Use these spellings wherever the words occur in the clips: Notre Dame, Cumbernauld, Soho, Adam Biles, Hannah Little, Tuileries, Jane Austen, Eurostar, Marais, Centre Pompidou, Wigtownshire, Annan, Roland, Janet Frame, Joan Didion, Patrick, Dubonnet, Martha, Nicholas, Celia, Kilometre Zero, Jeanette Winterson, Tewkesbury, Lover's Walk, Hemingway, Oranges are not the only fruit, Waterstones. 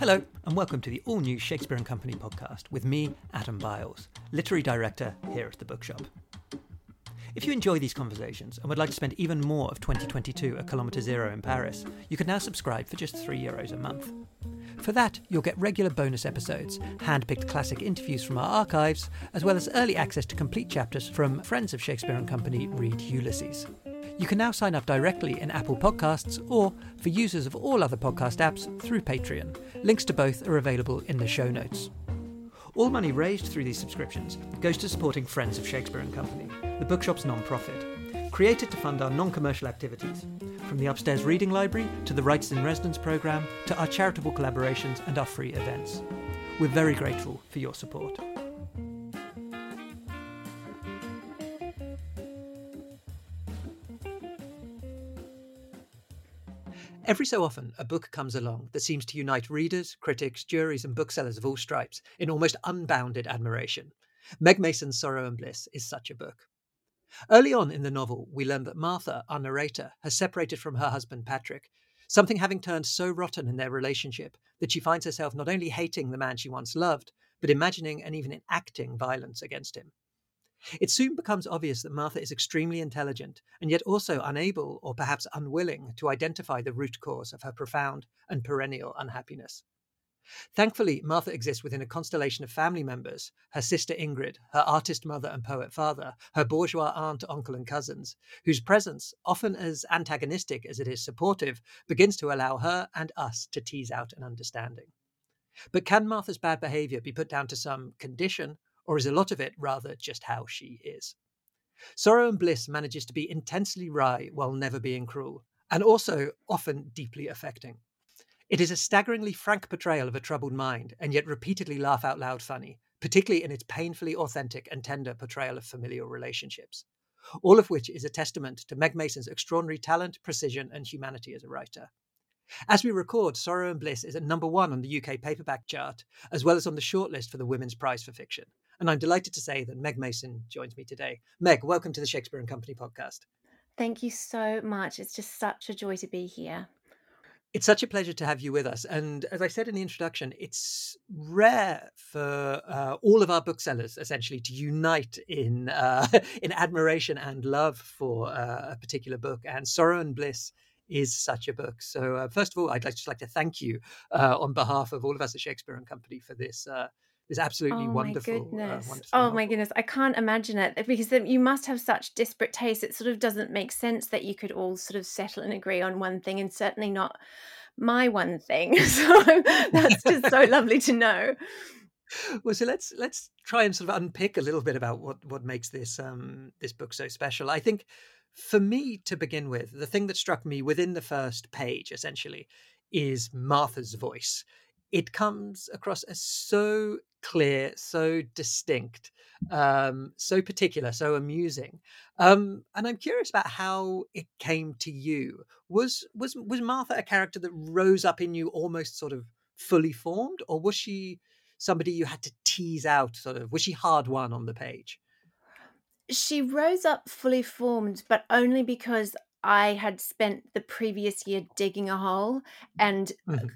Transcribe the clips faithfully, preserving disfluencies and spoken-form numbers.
Hello, and welcome to the all-new Shakespeare and Company podcast with me, Adam Biles, literary director here at the bookshop. If you enjoy these conversations and would like to spend even more of twenty twenty-two at Kilometre Zero in Paris, you can now subscribe for just three euros a month. For that, you'll get regular bonus episodes, hand-picked classic interviews from our archives, as well as early access to complete chapters from friends of Shakespeare and Company read Ulysses. You can now sign up directly in Apple Podcasts or for users of all other podcast apps through Patreon. Links to both are available in the show notes. All money raised through these subscriptions goes to supporting Friends of Shakespeare and Company, the bookshop's non-profit, created to fund our non-commercial activities, from the upstairs reading library to the Writers in Residence programme to our charitable collaborations and our free events. We're very grateful for your support. Every so often, a book comes along that seems to unite readers, critics, juries and booksellers of all stripes in almost unbounded admiration. Meg Mason's Sorrow and Bliss is such a book. Early on in the novel, we learn that Martha, our narrator, has separated from her husband Patrick, something having turned so rotten in their relationship that she finds herself not only hating the man she once loved, but imagining and even enacting violence against him. It soon becomes obvious that Martha is extremely intelligent and yet also unable or perhaps unwilling to identify the root cause of her profound and perennial unhappiness. Thankfully, Martha exists within a constellation of family members, her sister Ingrid, her artist mother and poet father, her bourgeois aunt, uncle and cousins, whose presence, often as antagonistic as it is supportive, begins to allow her and us to tease out an understanding. But can Martha's bad behaviour be put down to some condition? Or is a lot of it rather just how she is? Sorrow and Bliss manages to be intensely wry while never being cruel, and also often deeply affecting. It is a staggeringly frank portrayal of a troubled mind, and yet repeatedly laugh-out-loud funny, particularly in its painfully authentic and tender portrayal of familial relationships, all of which is a testament to Meg Mason's extraordinary talent, precision, and humanity as a writer. As we record, Sorrow and Bliss is at number one on the U K paperback chart, as well as on the shortlist for the Women's Prize for Fiction. And I'm delighted to say that Meg Mason joins me today. Meg, welcome to the Shakespeare and Company podcast. Thank you so much. It's just such a joy to be here. It's such a pleasure to have you with us. And as I said in the introduction, it's rare for uh, all of our booksellers, essentially, to unite in uh, in admiration and love for uh, a particular book. And Sorrow and Bliss is such a book. So uh, first of all, I'd like, just like to thank you uh, on behalf of all of us at Shakespeare and Company for this uh It's absolutely oh wonderful. My goodness. Uh, wonderful oh novel. My goodness. I can't imagine it, because you must have such disparate tastes. It sort of doesn't make sense that you could all sort of settle and agree on one thing, and certainly not my one thing. So that's just so lovely to know. Well, so let's let's try and sort of unpick a little bit about what, what makes this um, this book so special. I think for me, to begin with, the thing that struck me within the first page, essentially, is Martha's voice. It comes across as so clear, so distinct, um, so particular, so amusing. Um, and I'm curious about how it came to you. Was was was Martha a character that rose up in you almost sort of fully formed, or was she somebody you had to tease out, sort of, was she hard won on the page? She rose up fully formed, but only because I had spent the previous year digging a hole and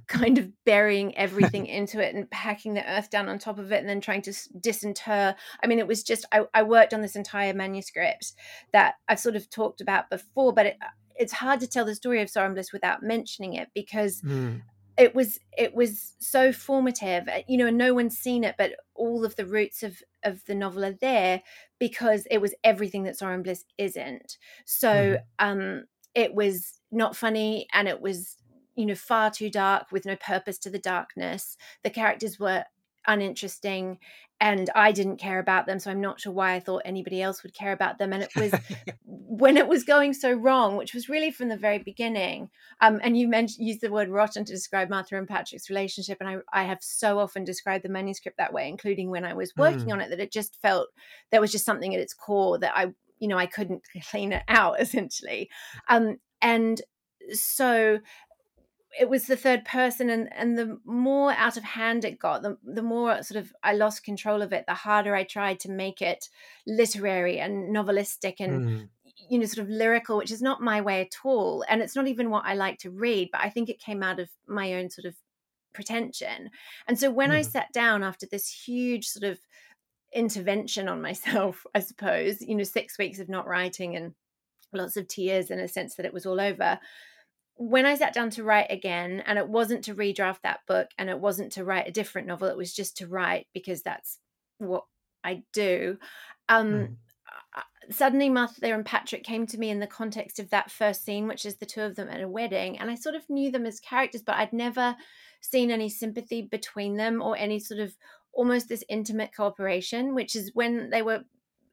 kind of burying everything into it and packing the earth down on top of it and then trying to disinter. I mean, it was just, I, I worked on this entire manuscript that I've sort of talked about before, but it, it's hard to tell the story of Sorrow and Bliss without mentioning it, because mm. it was it was so formative, you know, and no one's seen it, but all of the roots of of the novel are there, because it was everything that Sorrow and Bliss isn't. So mm. um, it was not funny, and it was, you know, far too dark with no purpose to the darkness. The characters were uninteresting, and I didn't care about them, so I'm not sure why I thought anybody else would care about them. And it was when it was going so wrong, which was really from the very beginning. Um, and you mentioned used the word rotten to describe Martha and Patrick's relationship, and I, I have so often described the manuscript that way, including when I was working mm. on it, that it just felt there was just something at its core that I, you know, I couldn't clean it out, essentially. Um, and so it was the third person, and, and the more out of hand it got, the, the more sort of I lost control of it, the harder I tried to make it literary and novelistic and, mm. you know, sort of lyrical, which is not my way at all. And it's not even what I like to read, but I think it came out of my own sort of pretension. And so when mm. I sat down after this huge sort of intervention on myself, I suppose, you know, six weeks of not writing and lots of tears and a sense that it was all over, when I sat down to write again, and it wasn't to redraft that book and it wasn't to write a different novel, it was just to write because that's what I do. Um, mm. Suddenly Martha and Patrick came to me in the context of that first scene, which is the two of them at a wedding. And I sort of knew them as characters, but I'd never seen any sympathy between them or any sort of almost this intimate cooperation, which is when they were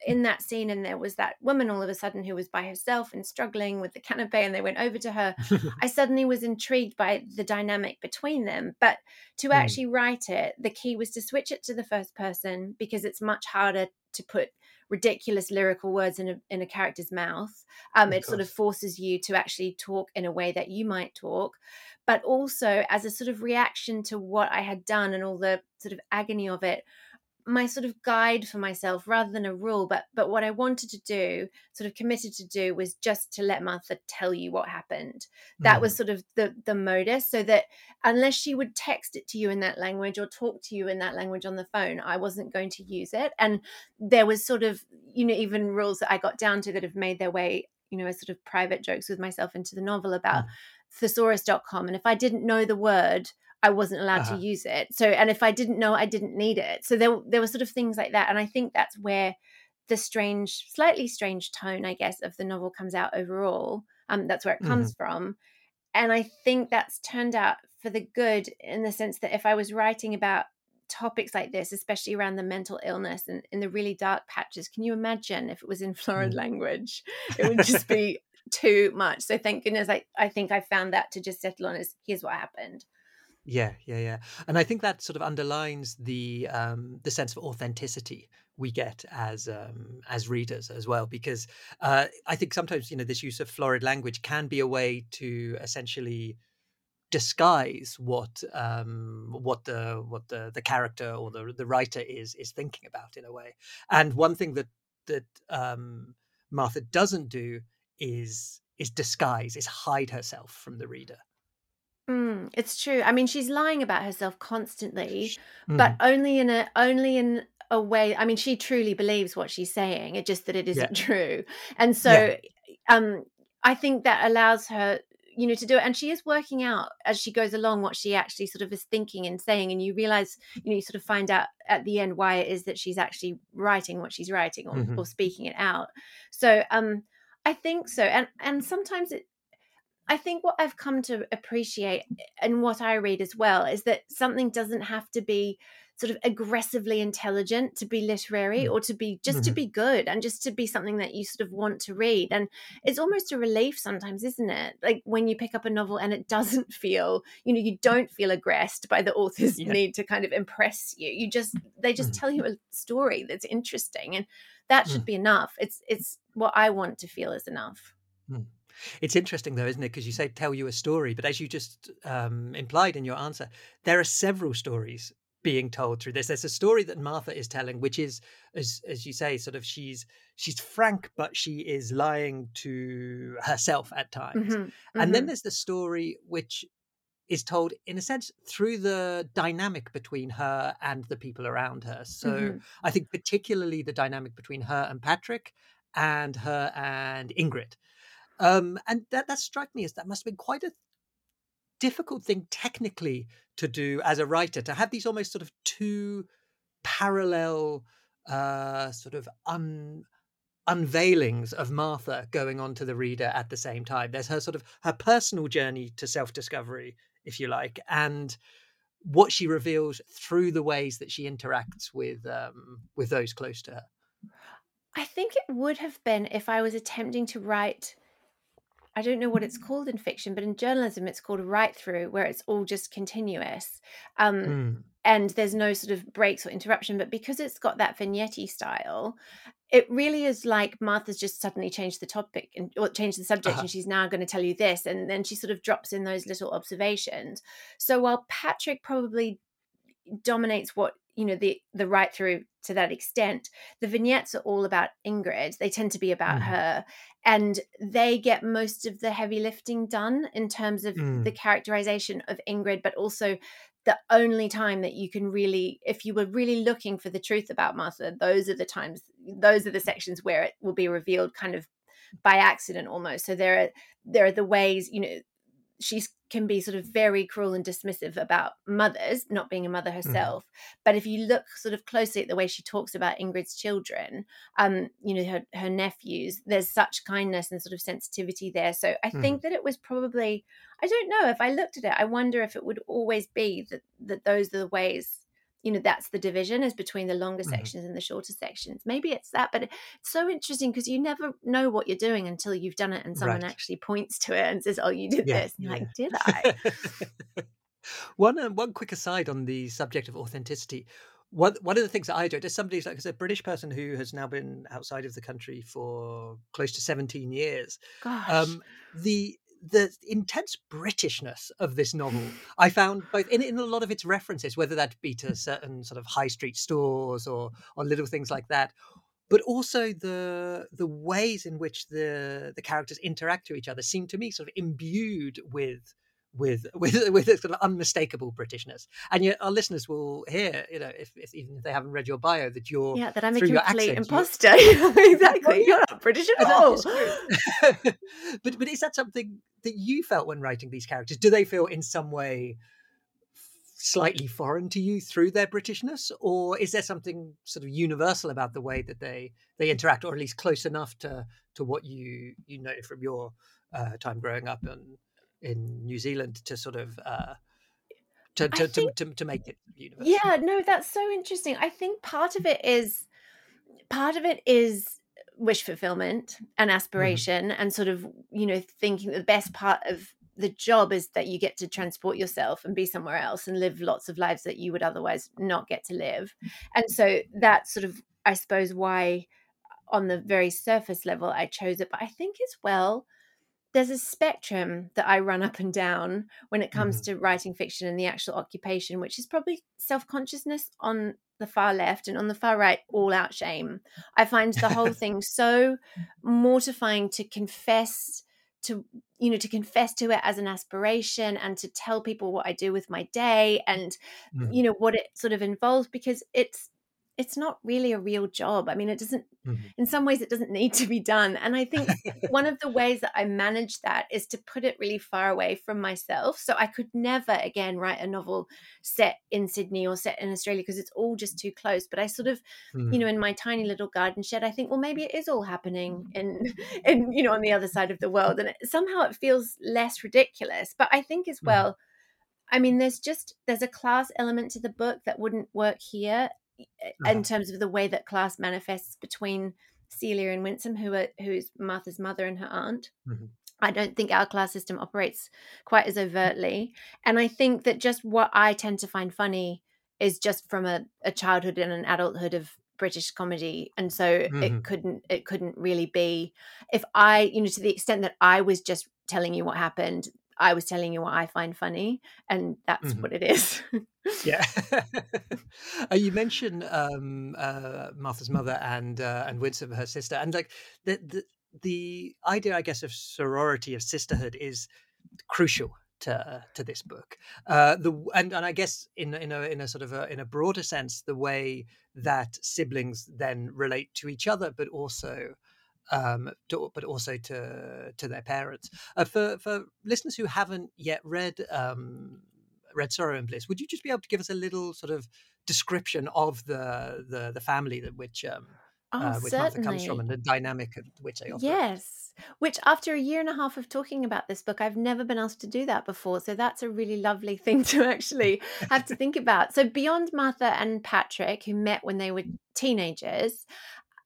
in that scene and there was that woman all of a sudden who was by herself and struggling with the canapé and they went over to her. I suddenly was intrigued by the dynamic between them. But to mm. actually write it, the key was to switch it to the first person because it's much harder to put ridiculous lyrical words in a in a character's mouth. Um, it sort of forces you to actually talk in a way that you might talk, but also as a sort of reaction to what I had done and all the sort of agony of it, my sort of guide for myself rather than a rule. But but what I wanted to do, sort of committed to do, was just to let Martha tell you what happened. That mm. was sort of the the modus, so that unless she would text it to you in that language or talk to you in that language on the phone, I wasn't going to use it. And there was sort of, you know, even rules that I got down to that have made their way, you know, as sort of private jokes with myself into the novel about mm. thesaurus dot com. And if I didn't know the word, I wasn't allowed uh-huh. to use it. So, and if I didn't know, I didn't need it. So there, there were sort of things like that. And I think that's where the strange, slightly strange tone, I guess, of the novel comes out overall. Um, that's where it comes mm-hmm. from. And I think that's turned out for the good in the sense that if I was writing about topics like this, especially around the mental illness and in the really dark patches, can you imagine if it was in florid mm. language? It would just be too much. So thank goodness I, I think I found that to just settle on is here's what happened. Yeah, yeah, yeah. And I think that sort of underlines the um, the sense of authenticity we get as um, as readers as well, because uh, I think sometimes, you know, this use of florid language can be a way to essentially disguise what um, what the what the, the character or the the writer is is thinking about in a way. And one thing that that um, Martha doesn't do is is disguise, is hide herself from the reader. Mm, it's true. I mean, she's lying about herself constantly, mm. but only in a only in a way. I mean, she truly believes what she's saying. It's just that it isn't yeah. true. And so yeah. um, I think that allows her, you know, to do it. And she is working out as she goes along what she actually sort of is thinking and saying. And you realize, you know, you sort of find out at the end why it is that she's actually writing what she's writing or, mm-hmm. or speaking it out. So um, I think so. And, and sometimes it, I think what I've come to appreciate and what I read as well is that something doesn't have to be sort of aggressively intelligent to be literary or to be just mm-hmm. to be good and just to be something that you sort of want to read. And it's almost a relief sometimes, isn't it? Like when you pick up a novel and it doesn't feel, you know, you don't feel aggressed by the author's yeah. need to kind of impress you. You just, they just mm-hmm. tell you a story that's interesting, and that should mm-hmm. be enough. It's, it's what I want to feel is enough. Mm. It's interesting, though, isn't it? Because you say tell you a story, but as you just um, implied in your answer, there are several stories being told through this. There's a story that Martha is telling, which is, as as you say, sort of she's she's frank, but she is lying to herself at times. Mm-hmm. And mm-hmm. then there's the story which is told, in a sense, through the dynamic between her and the people around her. So mm-hmm. I think particularly the dynamic between her and Patrick and her and Ingrid. Um, and that, that struck me as that must have been quite a difficult thing technically to do as a writer, to have these almost sort of two parallel uh, sort of un, unveilings of Martha going on to the reader at the same time. There's her sort of her personal journey to self-discovery, if you like, and what she reveals through the ways that she interacts with um, with those close to her. I think it would have been if I was attempting to write... I don't know what it's called in fiction, but in journalism, it's called a write through, where it's all just continuous. Um, mm. And there's no sort of breaks or interruption. But because it's got that vignette-y style, it really is like Martha's just suddenly changed the topic and or changed the subject uh-huh. and she's now going to tell you this. And then she sort of drops in those little observations. So while Patrick probably dominates what, you know, the the right through to that extent. The vignettes are all about Ingrid. They tend to be about mm. her, and they get most of the heavy lifting done in terms of mm. the characterization of Ingrid, but also the only time that you can really, if you were really looking for the truth about Martha, those are the times, those are the sections where it will be revealed kind of by accident almost. So there are, there are the ways, you know, she can be sort of very cruel and dismissive about mothers, not being a mother herself. Mm. But if you look sort of closely at the way she talks about Ingrid's children, um, you know, her, her nephews, there's such kindness and sort of sensitivity there. So I mm. think that it was probably, I don't know, if I looked at it, I wonder if it would always be that, that those are the ways, you know, that's the division is between the longer mm-hmm. sections and the shorter sections. Maybe it's that, but it's so interesting because you never know what you're doing until you've done it and someone right. actually points to it and says, oh, you did yeah, this. And you're yeah. like, did I? one, um, one quick aside on the subject of authenticity. One, one of the things that I do is somebody, like I said, a British person who has now been outside of the country for close to seventeen years. Gosh. Um, the, the intense Britishness of this novel, I found both in, in a lot of its references, whether that be to certain sort of high street stores or or little things like that, but also the the ways in which the the characters interact with each other seem to me sort of imbued with with with with a sort of unmistakable Britishness. And yet our listeners will hear, you know, if, if even if they haven't read your bio, that you're yeah that I'm a complete accent, imposter. Exactly, you're not British at all. but but is that something that you felt when writing these characters? Do they feel in some way slightly foreign to you through their Britishness, or is there something sort of universal about the way that they they interact, or at least close enough to to what you you know from your uh, time growing up and in New Zealand to sort of uh, to, to, think, to, to to make it universal? Yeah, no, that's so interesting. I think part of it is part of it is wish fulfillment and aspiration, mm-hmm. and sort of, you know, thinking that the best part of the job is that you get to transport yourself and be somewhere else and live lots of lives that you would otherwise not get to live. And so that's sort of, I suppose, why on the very surface level I chose it. But I think as well, there's a spectrum that I run up and down when it comes mm-hmm. to writing fiction and the actual occupation, which is probably self-consciousness on the far left and on the far right, all out shame. I find the whole thing so mortifying to confess to, you know, to confess to it as an aspiration and to tell people what I do with my day and, mm-hmm. you know, what it sort of involves, because it's, it's not really a real job. I mean, it doesn't, mm-hmm. in some ways it doesn't need to be done. And I think one of the ways that I manage that is to put it really far away from myself. So I could never again write a novel set in Sydney or set in Australia because it's all just too close. But I sort of, mm-hmm. you know, in my tiny little garden shed, I think, well, maybe it is all happening in, in, you know, on the other side of the world. And it, somehow it feels less ridiculous. But I think as well, I mean, there's just, there's a class element to the book that wouldn't work here, in terms of the way that class manifests between Celia and Winsome, who are who's Martha's mother and her aunt. Mm-hmm. I don't think our class system operates quite as overtly. And I think that just what I tend to find funny is just from a, a childhood and an adulthood of British comedy. And so mm-hmm. it couldn't it couldn't really be, if I, you know, to the extent that I was just telling you what happened, I was telling you what I find funny, and that's mm-hmm. what it is. Yeah. uh, you mentioned um, uh, Martha's mother and uh, and Winsome, her sister, and like the, the the idea, I guess, of sorority, of sisterhood, is crucial to uh, to this book. Uh, the and, and I guess in in a in a sort of a, in a broader sense, the way that siblings then relate to each other, but also. Um, to, but also to to their parents. Uh, for for listeners who haven't yet read um, read Sorrow and Bliss, would you just be able to give us a little sort of description of the the, the family that which um, oh, uh, which Martha comes from and the dynamic of which they offer? Yes, which after a year and a half of talking about this book, I've never been asked to do that before. So that's a really lovely thing to actually have to think about. So beyond Martha and Patrick, who met when they were teenagers,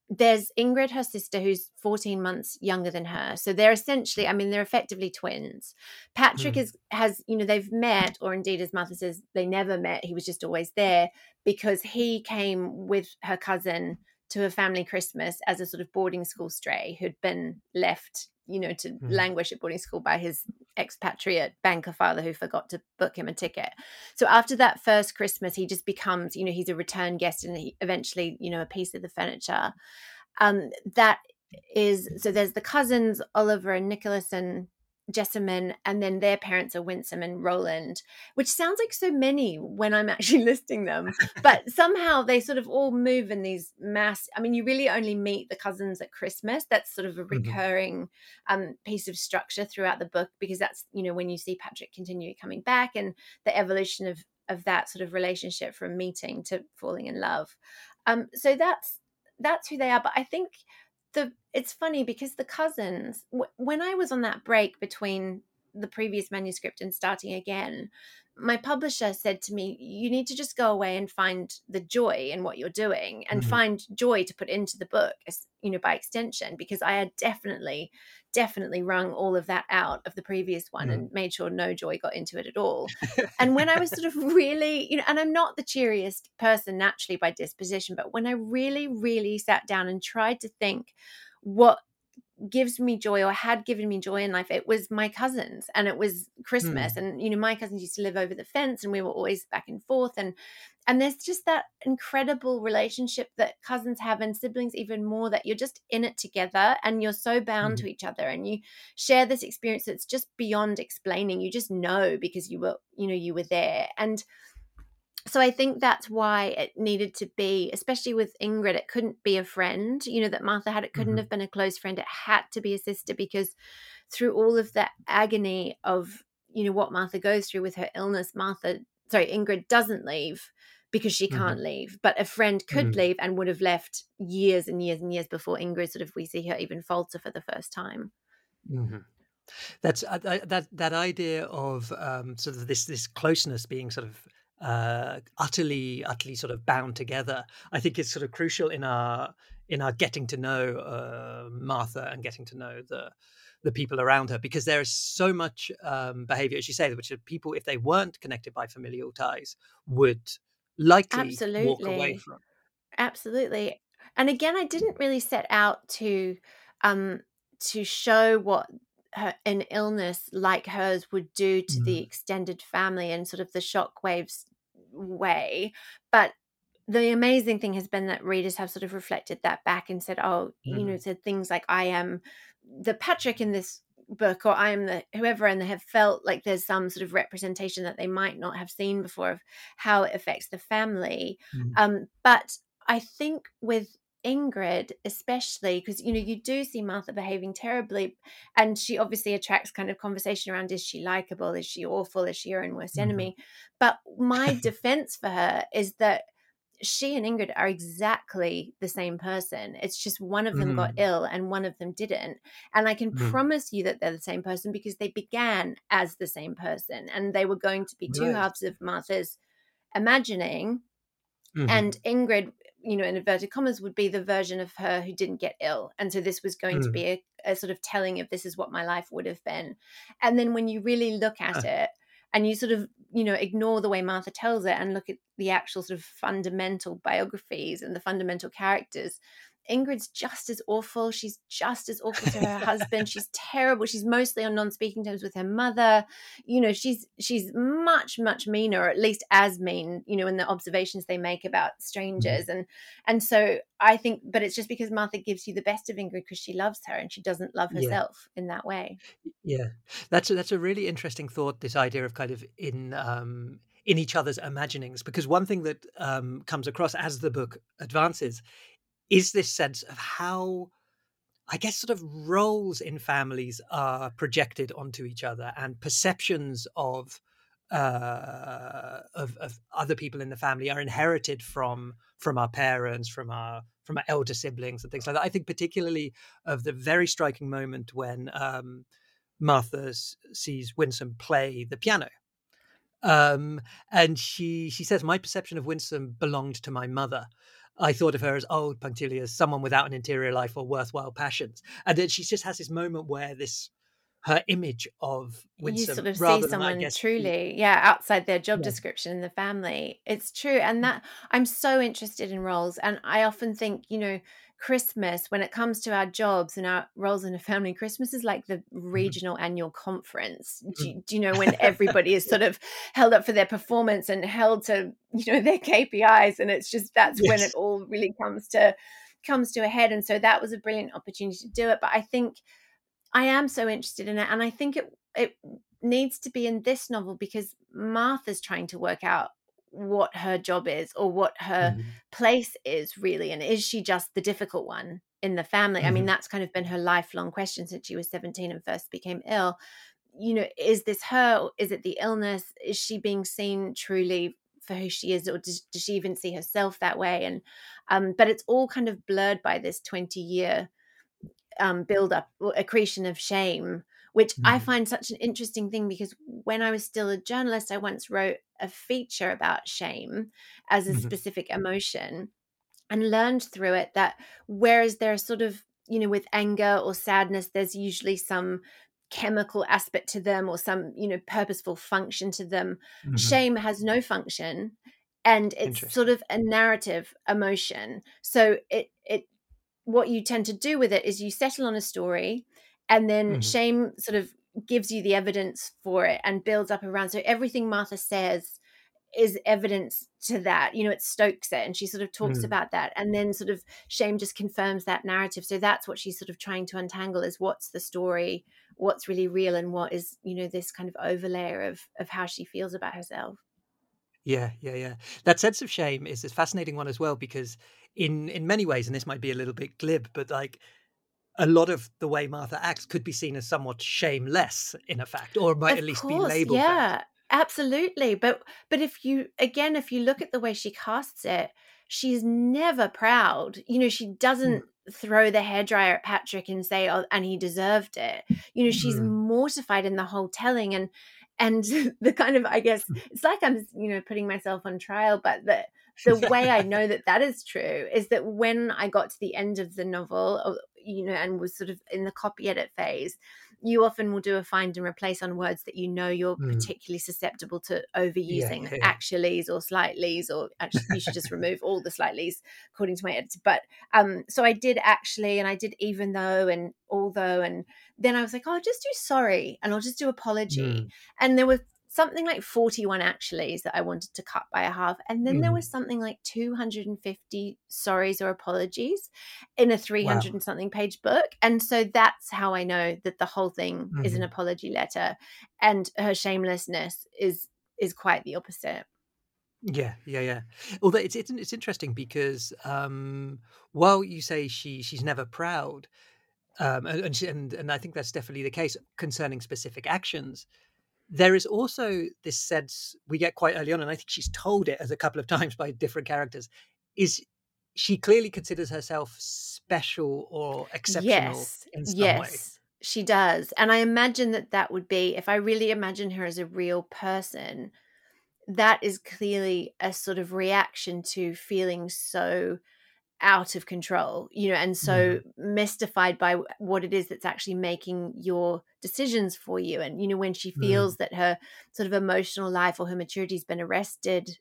there's Ingrid, her sister, who's fourteen months younger than her. So they're essentially, I mean, they're effectively twins. Patrick mm. is has, you know, they've met, or indeed, as Martha says, they never met. He was just always there because he came with her cousin to a family Christmas as a sort of boarding school stray who'd been left you know, to mm. languish at boarding school by his expatriate banker father who forgot to book him a ticket. So after that first Christmas, he just becomes, you know, he's a return guest and he eventually, you know, a piece of the furniture. Um, that is, so there's the cousins, Oliver and Nicholas and Jessamine, and then their parents are Winsome and Roland, which sounds like so many when I'm actually listing them, but somehow they sort of all move in these mass. I mean, you really only meet the cousins at Christmas. That's sort of a recurring mm-hmm. um, piece of structure throughout the book, because that's, you know, when you see Patrick continually coming back and the evolution of, of that sort of relationship from meeting to falling in love. Um, so that's, that's who they are. But I think The, it's funny because the cousins, w- when I was on that break between the previous manuscript and starting again, my publisher said to me, you need to just go away and find the joy in what you're doing and mm-hmm. find joy to put into the book, as, you know, by extension, because I had definitely, definitely wrung all of that out of the previous one mm-hmm. and made sure no joy got into it at all. And when I was sort of really, you know, and I'm not the cheeriest person naturally by disposition, but when I really, really sat down and tried to think what gives me joy or had given me joy in life, it was my cousins and it was Christmas. Mm. And, you know, my cousins used to live over the fence and we were always back and forth. And, and there's just that incredible relationship that cousins have and siblings even more, that you're just in it together and you're so bound mm. to each other and you share this experience that's just beyond explaining. You just know because you were, you know, you were there. And so I think that's why it needed to be, especially with Ingrid, it couldn't be a friend, you know, that Martha had. It couldn't mm-hmm. have been a close friend. It had to be a sister, because through all of the agony of, you know, what Martha goes through with her illness, Martha, sorry, Ingrid doesn't leave because she mm-hmm. can't leave. But a friend could mm-hmm. leave and would have left years and years and years before Ingrid sort of, we see her even falter for the first time. Mm-hmm. That's uh, that that idea of um, sort of this this closeness being sort of uh utterly utterly sort of bound together, I think is sort of crucial in our in our getting to know uh Martha and getting to know the the people around her, because there is so much um behavior, as you say, which people, if they weren't connected by familial ties, would likely absolutely. Walk away from. Absolutely. And again, I didn't really set out to um to show what Her, an illness like hers would do to mm. the extended family and sort of the shockwaves way. But the amazing thing has been that readers have sort of reflected that back and said, oh, mm. you know, said things like, I am the Patrick in this book, or I am the whoever, and they have felt like there's some sort of representation that they might not have seen before of how it affects the family. Mm. Um, but I think with Ingrid especially, because you know you do see Martha behaving terribly, and she obviously attracts kind of conversation around, is she likable, is she awful, is she her own worst enemy? Mm-hmm. But my defense for her is that she and Ingrid are exactly the same person. It's just one of them mm. got ill and one of them didn't. And I can mm. promise you that they're the same person, because they began as the same person and they were going to be two right. halves of Martha's imagining. Mm-hmm. And Ingrid, you know, in inverted commas, would be the version of her who didn't get ill. And so this was going mm. to be a, a sort of telling of this is what my life would have been. And then when you really look at uh. it and you sort of, you know, ignore the way Martha tells it and look at the actual sort of fundamental biographies and the fundamental characters, Ingrid's just as awful. She's just as awful to her husband. She's terrible. She's mostly on non-speaking terms with her mother. You know, she's she's much, much meaner, or at least as mean, you know, in the observations they make about strangers. And and so I think, but it's just because Martha gives you the best of Ingrid because she loves her and she doesn't love herself yeah. in that way. Yeah, that's a, that's a really interesting thought, this idea of kind of in... Um, in each other's imaginings, because one thing that um, comes across as the book advances is this sense of how, I guess, sort of roles in families are projected onto each other, and perceptions of uh, of, of other people in the family are inherited from from our parents, from our from our elder siblings, and things like that. I think particularly of the very striking moment when um, Martha sees Winsome play the piano. Um, and she, she says, my perception of Winsome belonged to my mother. I thought of her as old, punctilious, someone without an interior life or worthwhile passions. And then she just has this moment where this, her image of Winsome. You sort of see someone guess, truly, yeah, outside their job yeah. description in the family. It's true. And that, I'm so interested in roles. And I often think, you know, Christmas, when it comes to our jobs and our roles in a family, Christmas is like the regional mm-hmm. annual conference. Do you, do you know, when everybody is sort of held up for their performance and held to, you know, their K P Is, and it's just that's yes. when it all really comes to comes to a head. And so that was a brilliant opportunity to do it. But I think I am so interested in it, and I think it it needs to be in this novel because Martha's trying to work out what her job is or what her mm-hmm. place is really, and is she just the difficult one in the family? Mm-hmm. I mean, that's kind of been her lifelong question since she was seventeen and first became ill. You know, is this her, or is it the illness? Is she being seen truly for who she is, or does, does she even see herself that way? And um but it's all kind of blurred by this twenty year um build up accretion of shame, which mm-hmm. I find such an interesting thing, because when I was still a journalist, I once wrote a feature about shame as a mm-hmm. specific emotion, and learned through it that whereas there are sort of, you know, with anger or sadness, there's usually some chemical aspect to them or some, you know, purposeful function to them, mm-hmm. shame has no function, and it's sort of a narrative emotion. So it it what you tend to do with it is you settle on a story, and then mm-hmm. shame sort of gives you the evidence for it and builds up around. So everything Martha says is evidence to that, you know, it stokes it. And she sort of talks mm-hmm. about that. And then sort of shame just confirms that narrative. So that's what she's sort of trying to untangle, is what's the story, what's really real, and what is, you know, this kind of overlayer of, of how she feels about herself. Yeah, yeah, yeah. That sense of shame is a fascinating one as well, because in, in many ways, and this might be a little bit glib, but like, a lot of the way Martha acts could be seen as somewhat shameless, in effect, or might of at least course, be labelled. Yeah, that. Absolutely. But but if you, again, if you look at the way she casts it, she's never proud. You know, she doesn't mm. throw the hairdryer at Patrick and say, "Oh, and he deserved it." You know, she's mm. mortified in the whole telling, and and the kind of, I guess, it's like I'm, you know, putting myself on trial, but the the way I know that that is true is that when I got to the end of the novel, you know, and was sort of in the copy edit phase, you often will do a find and replace on words that you know you're mm. particularly susceptible to overusing, yeah, yeah. actuallys or slightlys, or actually you should just remove all the slightlys according to my editor. But um, so I did actually, and I did even though and although, and then I was like, oh, I'll just do sorry, and I'll just do apology. Mm. And there were something like forty-one actuallys that I wanted to cut by a half. And then mm. there was something like two hundred fifty sorries or apologies in a three hundred wow. and something page book. And so that's how I know that the whole thing mm. is an apology letter, and her shamelessness is is quite the opposite. Yeah, yeah, yeah. Although it's it's, it's interesting because um, while you say she she's never proud, um, and, she, and and I think that's definitely the case concerning specific actions, there is also this sense we get quite early on, and I think she's told it as a couple of times by different characters, is she clearly considers herself special or exceptional yes, in some yes, way. She does. And I imagine that that would be, if I really imagine her as a real person, that is clearly a sort of reaction to feeling so out of control, you know, and so mm. mystified by what it is that's actually making your decisions for you. And, you know, when she feels mm. that her sort of emotional life or her maturity has been arrested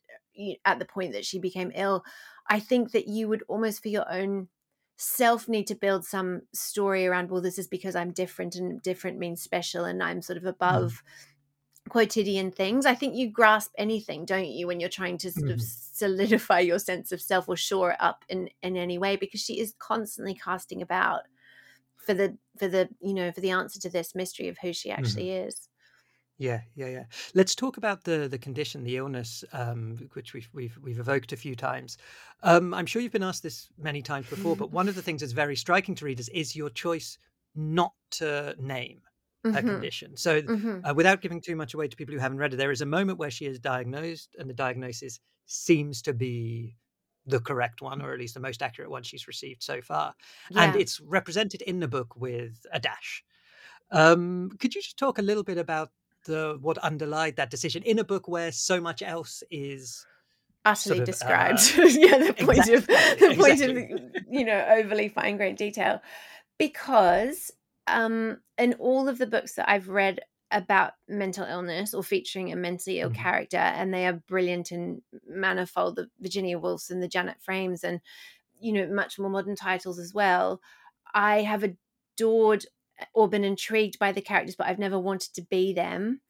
at the point that she became ill, I think that you would almost, for your own self, need to build some story around, well, this is because I'm different, and different means special, and I'm sort of above mm. quotidian things. I think you grasp anything, don't you, when you're trying to sort mm. of solidify your sense of self or shore it up in in any way, because she is constantly casting about for the for the you know for the answer to this mystery of who she actually mm-hmm. is. Yeah, yeah, yeah. Let's talk about the the condition, the illness, um, which we've we've we've evoked a few times. Um, I'm sure you've been asked this many times before, but one of the things that's very striking to readers is your choice not to name her mm-hmm. condition. So, mm-hmm. uh, without giving too much away to people who haven't read it, there is a moment where she is diagnosed, and the diagnosis seems to be the correct one, or at least the most accurate one she's received so far. Yeah. And it's represented in the book with a dash. Um, could you just talk a little bit about the what underlied that decision in a book where so much else is utterly sort of, described? Uh, yeah, the point exactly, of the exactly. point of you know overly fine-grained detail, because um, in all of the books that I've read about mental illness or featuring a mentally ill mm-hmm. character, and they are brilliant and manifold, the Virginia Woolfs and the Janet Frames and you know, much more modern titles as well, I have adored or been intrigued by the characters, but I've never wanted to be them.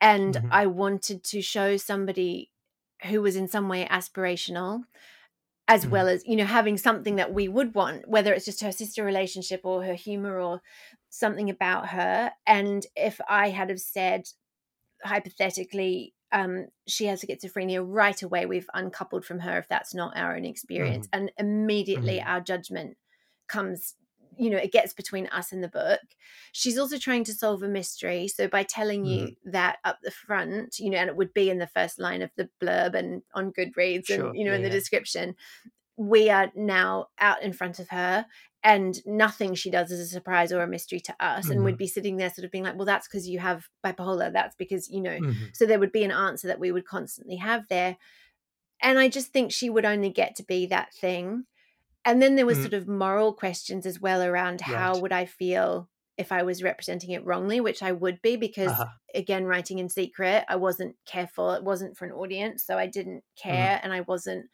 And mm-hmm. I wanted to show somebody who was in some way aspirational, as mm-hmm. well as, you know, having something that we would want, whether it's just her sister relationship or her humor or something about her. And if I had have said, hypothetically, um, she has schizophrenia, right away we've uncoupled from her if that's not our own experience. Mm-hmm. And immediately mm-hmm. our judgment comes, you know, it gets between us and the book. She's also trying to solve a mystery. So by telling mm. you that up the front, you know, and it would be in the first line of the blurb and on Goodreads sure. and, you know, yeah, in the yeah. description, we are now out in front of her, and nothing she does is a surprise or a mystery to us. Mm-hmm. And we'd be sitting there sort of being like, well, that's because you have bipolar. That's because, you know, mm-hmm. so there would be an answer that we would constantly have there. And I just think she would only get to be that thing. And then there was mm. sort of moral questions as well around how right. would I feel if I was representing it wrongly, which I would be, because uh-huh. again, writing in secret, I wasn't careful. It wasn't for an audience. So I didn't care mm. and I wasn't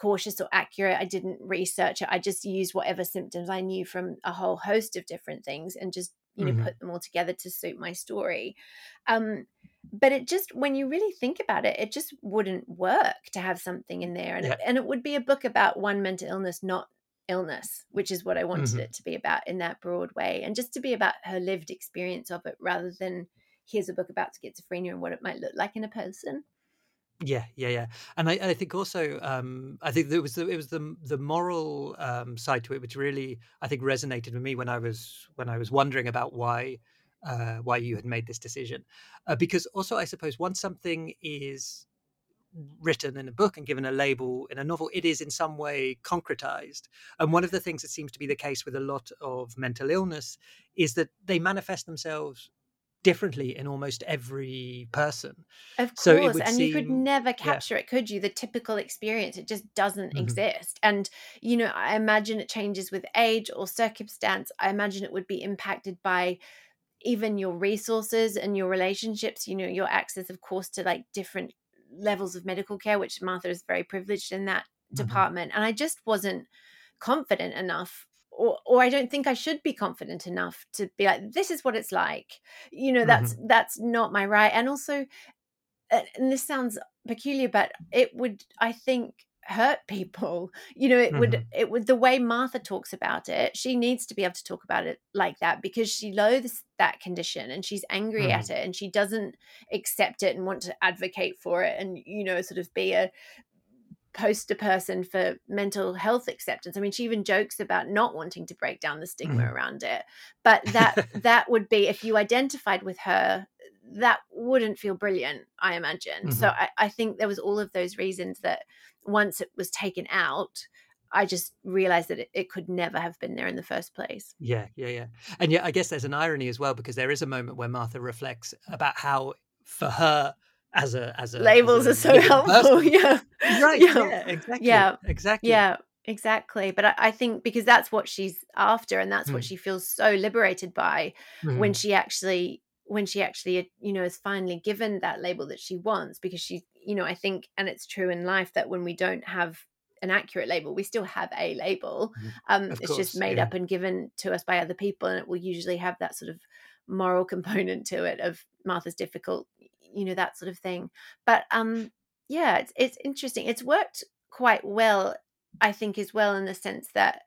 cautious or accurate. I didn't research it. I just used whatever symptoms I knew from a whole host of different things and just, you know, mm-hmm. put them all together to suit my story. Um, but it just, when you really think about it, it just wouldn't work to have something in there. And, yeah. it, and it would be a book about one mental illness, not illness, which is what I wanted mm-hmm. it to be about in that broad way. And just to be about her lived experience of it, rather than here's a book about schizophrenia and what it might look like in a person. Yeah, yeah, yeah. And I, I think also, um, I think there was the, it was the the moral um, side to it, which really, I think, resonated with me when I was when I was wondering about why uh, why you had made this decision. Uh, because also, I suppose, once something is written in a book and given a label in a novel, it is in some way concretized. And one of the things that seems to be the case with a lot of mental illness is that they manifest themselves differently in almost every person. Of course. So it would and seem, you could never capture yeah. it, could you? The typical experience, it just doesn't mm-hmm. exist. And, you know, I imagine it changes with age or circumstance. I imagine it would be impacted by even your resources and your relationships, you know, your access, of course, to like different levels of medical care, which Martha is very privileged in that mm-hmm. department. And I just wasn't confident enough Or, or I don't think I should be confident enough to be like, this is what it's like. You know, that's mm-hmm. that's not my right. And also, and this sounds peculiar, but it would, I think, hurt people. You know, it mm-hmm. would, it would, the way Martha talks about it, she needs to be able to talk about it like that, because she loathes that condition and she's angry mm-hmm. at it and she doesn't accept it and want to advocate for it and, you know, sort of be a poster person for mental health acceptance. I mean, she even jokes about not wanting to break down the stigma mm. around it. But that that would be, if you identified with her, that wouldn't feel brilliant, I imagine. Mm-hmm. So I, I think there was all of those reasons that once it was taken out, I just realized that it, it could never have been there in the first place. Yeah, yeah, yeah. And yeah, I guess there's an irony as well, because there is a moment where Martha reflects about how for her, as a as a labels as a, are so helpful person. yeah right yeah. yeah exactly yeah exactly yeah exactly but I, I think because that's what she's after, and that's mm. what she feels so liberated by mm. when she actually when she actually you know is finally given that label that she wants, because she you know I think, and it's true in life, that when we don't have an accurate label, we still have a label. mm. um of it's course, just made yeah. up and given to us by other people, and it will usually have that sort of moral component to it of Martha's difficult, you know, that sort of thing. But um yeah, it's it's interesting. It's worked quite well, I think, as well, in the sense that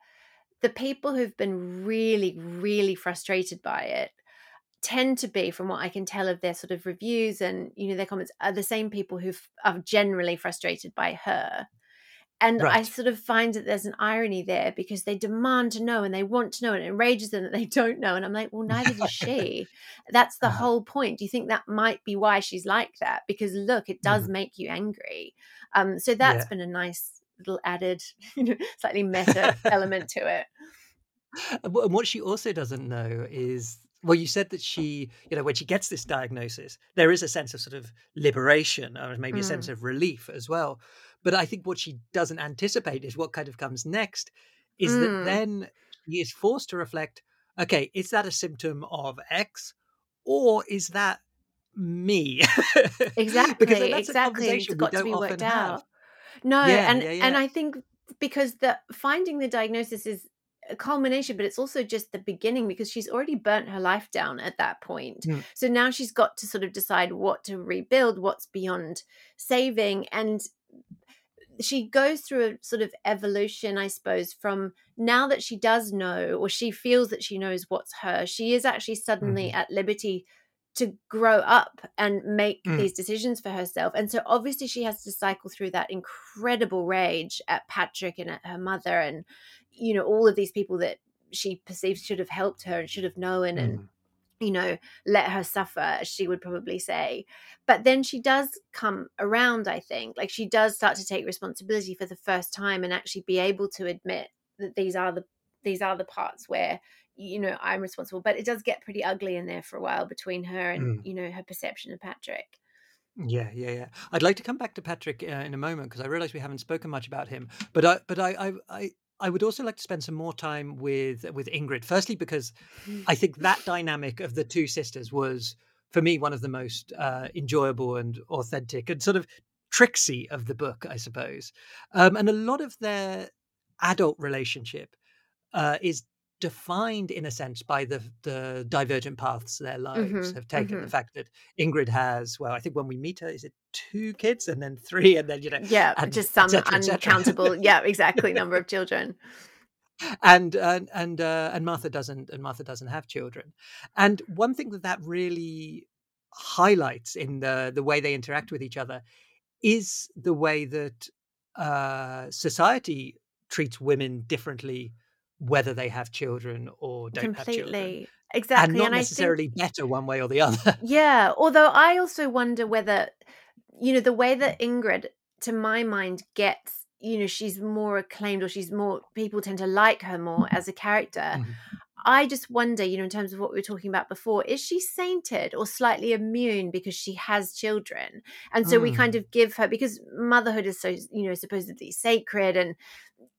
the people who've been really, really frustrated by it tend to be, from what I can tell of their sort of reviews and, you know, their comments, are the same people who are generally frustrated by her. And right. I sort of find that there's an irony there, because they demand to know and they want to know, and it enrages them that they don't know. And I'm like, well, neither does she. That's the uh-huh. whole point. Do you think that might be why she's like that? Because look, it does mm-hmm. make you angry. Um, so that's yeah. been a nice little added, you know, slightly meta element to it. And what she also doesn't know is, well, you said that she, you know, when she gets this diagnosis, there is a sense of sort of liberation, or maybe mm. a sense of relief as well. But I think what she doesn't anticipate is what kind of comes next, is mm. that then she is forced to reflect, okay, is that a symptom of X, or is that me? Exactly. Because that's exactly. a conversation it's got we don't to be often worked out. Have. No, yeah, and, yeah, yeah. and I think because the finding the diagnosis is a culmination, but it's also just the beginning, because she's already burnt her life down at that point. Mm. So now she's got to sort of decide what to rebuild, what's beyond saving. And she goes through a sort of evolution, I suppose, from now that she does know, or she feels that she knows what's her, she is actually suddenly mm-hmm. at liberty to grow up and make mm. these decisions for herself. And so obviously she has to cycle through that incredible rage at Patrick and at her mother and, you know, all of these people that she perceives should have helped her and should have known mm. and, you know, let her suffer, as she would probably say. But then she does come around, I think. Like, she does start to take responsibility for the first time and actually be able to admit that these are the these are the parts where, you know, I'm responsible. But it does get pretty ugly in there for a while between her and, mm. you know, her perception of Patrick. Yeah, yeah, yeah. I'd like to come back to Patrick uh, in a moment, because I realise we haven't spoken much about him. But I, but I, I, I, I would also like to spend some more time with with Ingrid. Firstly, because I think that dynamic of the two sisters was, for me, one of the most uh, enjoyable and authentic and sort of tricksy of the book, I suppose. Um, and a lot of their adult relationship uh, is defined in a sense by the the divergent paths their lives mm-hmm, have taken. Mm-hmm. The fact that Ingrid has, well, I think when we meet her, is it two kids and then three and then, you know. Yeah, and just some et cetera, uncountable, et yeah, exactly, number of children. And and and, uh, and Martha doesn't, and Martha doesn't have children. And one thing that that really highlights in the the way they interact with each other is the way that uh, society treats women differently, whether they have children or don't Completely. have children. Exactly. And not and necessarily I think, better one way or the other. Yeah. Although I also wonder whether, you know, the way that Ingrid, to my mind, gets, you know, she's more acclaimed, or she's more, people tend to like her more as a character. Mm-hmm. I just wonder, you know, in terms of what we were talking about before, is she sainted or slightly immune because she has children? And so mm. we kind of give her, because motherhood is so, you know, supposedly sacred, and,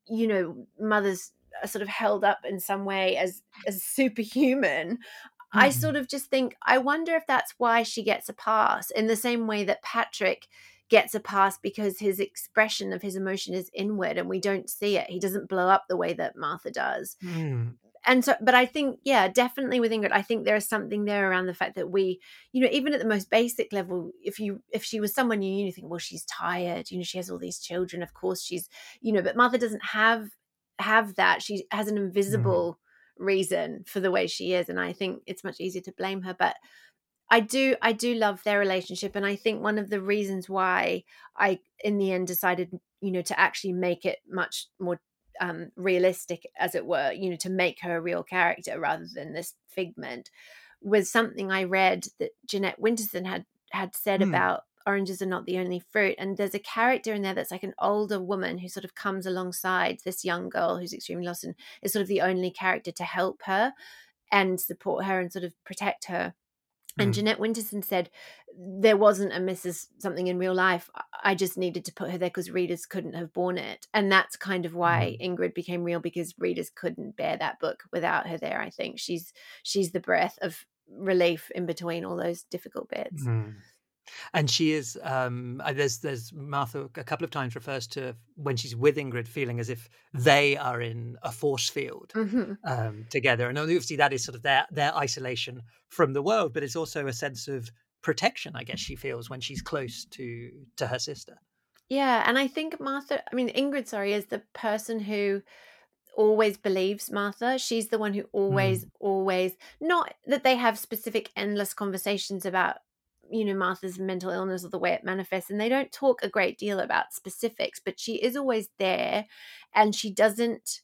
you know, mothers are sort of held up in some way as as superhuman. Mm-hmm. I sort of just think, I wonder if that's why she gets a pass, in the same way that Patrick gets a pass because his expression of his emotion is inward and we don't see it. He doesn't blow up the way that Martha does. Mm. And so, but I think, yeah, definitely with Ingrid, I think there is something there around the fact that we, you know, even at the most basic level, if you, if she was someone you knew, you think, well, she's tired, you know, she has all these children, of course she's, you know, but Martha doesn't have have that. She has an invisible mm. reason for the way she is, and I think it's much easier to blame her. But I do I do love their relationship, and I think one of the reasons why I in the end decided, you know, to actually make it much more um realistic, as it were, you know, to make her a real character rather than this figment, was something I read that Jeanette Winterson had had said mm. about Oranges Are Not the Only Fruit. And there's a character in there that's like an older woman who sort of comes alongside this young girl who's extremely lost and is sort of the only character to help her and support her and sort of protect her. And mm. Jeanette Winterson said, there wasn't a Missus Something in real life. I just needed to put her there because readers couldn't have borne it. And that's kind of why mm. Ingrid became real, because readers couldn't bear that book without her there. I think she's she's the breath of relief in between all those difficult bits. Mm. And she is, um, there's, there's Martha a couple of times refers to, when she's with Ingrid, feeling as if they are in a force field mm-hmm. um, together. And obviously that is sort of their, their isolation from the world, but it's also a sense of protection, I guess, she feels when she's close to, to her sister. Yeah. And I think Martha, I mean, Ingrid, sorry, is the person who always believes Martha. She's the one who always, mm. always, not that they have specific endless conversations about, you know, Martha's mental illness or the way it manifests, and they don't talk a great deal about specifics, but she is always there, and she doesn't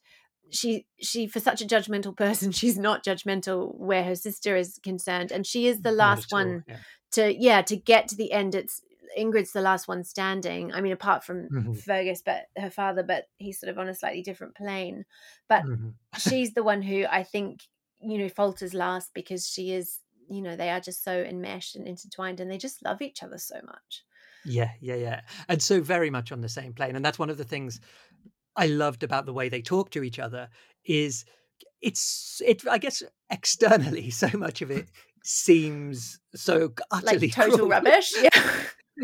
she she for such a judgmental person, she's not judgmental where her sister is concerned, and she is the last one yeah. to yeah to get to the end. It's Ingrid's the last one standing, I mean, apart from mm-hmm. Fergus, but her father, but he's sort of on a slightly different plane, but mm-hmm. she's the one who, I think, you know, falters last, because she is, you know, they are just so enmeshed and intertwined, and they just love each other so much. Yeah, yeah, yeah. And so very much on the same plane. And that's one of the things I loved about the way they talk to each other, is it's, it, I guess, externally, so much of it seems so utterly like total cruel. Rubbish. Yeah,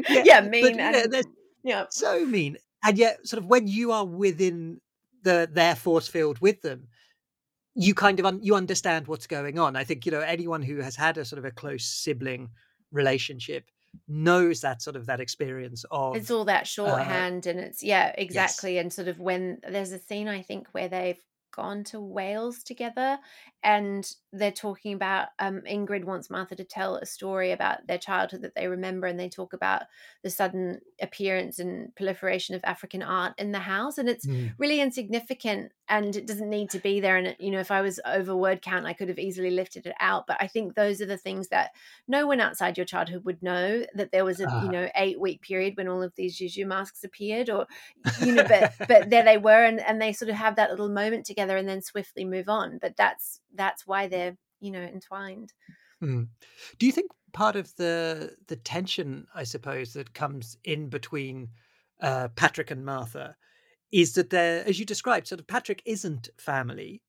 yeah, yeah mean. But, and, yeah, yeah. So mean. And yet, sort of, when you are within the their force field with them, you kind of un- you understand what's going on. I think, you know, anyone who has had a sort of a close sibling relationship knows that sort of that experience of it's all that shorthand uh, and it's yeah exactly yes. And sort of when there's a scene, I think, where they've gone to Wales together and they're talking about um Ingrid wants Martha to tell a story about their childhood that they remember, and they talk about the sudden appearance and proliferation of African art in the house, and it's mm. really insignificant and it doesn't need to be there. And, you know, if I was over word count, I could have easily lifted it out, but I think those are the things that no one outside your childhood would know, that there was a uh. you know eight week period when all of these Juju masks appeared, or, you know, but but there they were, and, and they sort of have that little moment together and then swiftly move on. But that's that's why they're, you know, entwined. Mm. Do you think part of the the tension, I suppose, that comes in between uh, Patrick and Martha is that they're, as you described, sort of Patrick isn't family,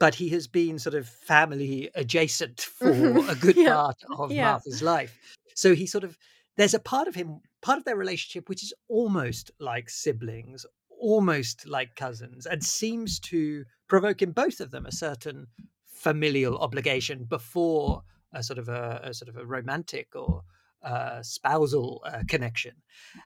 but he has been sort of family adjacent for a good yeah. part of yeah. Martha's life. So he sort of, there's a part of him, part of their relationship, which is almost like siblings, almost like cousins, and seems to provoke in both of them a certain familial obligation before a sort of a, a sort of a romantic or uh, spousal uh, connection.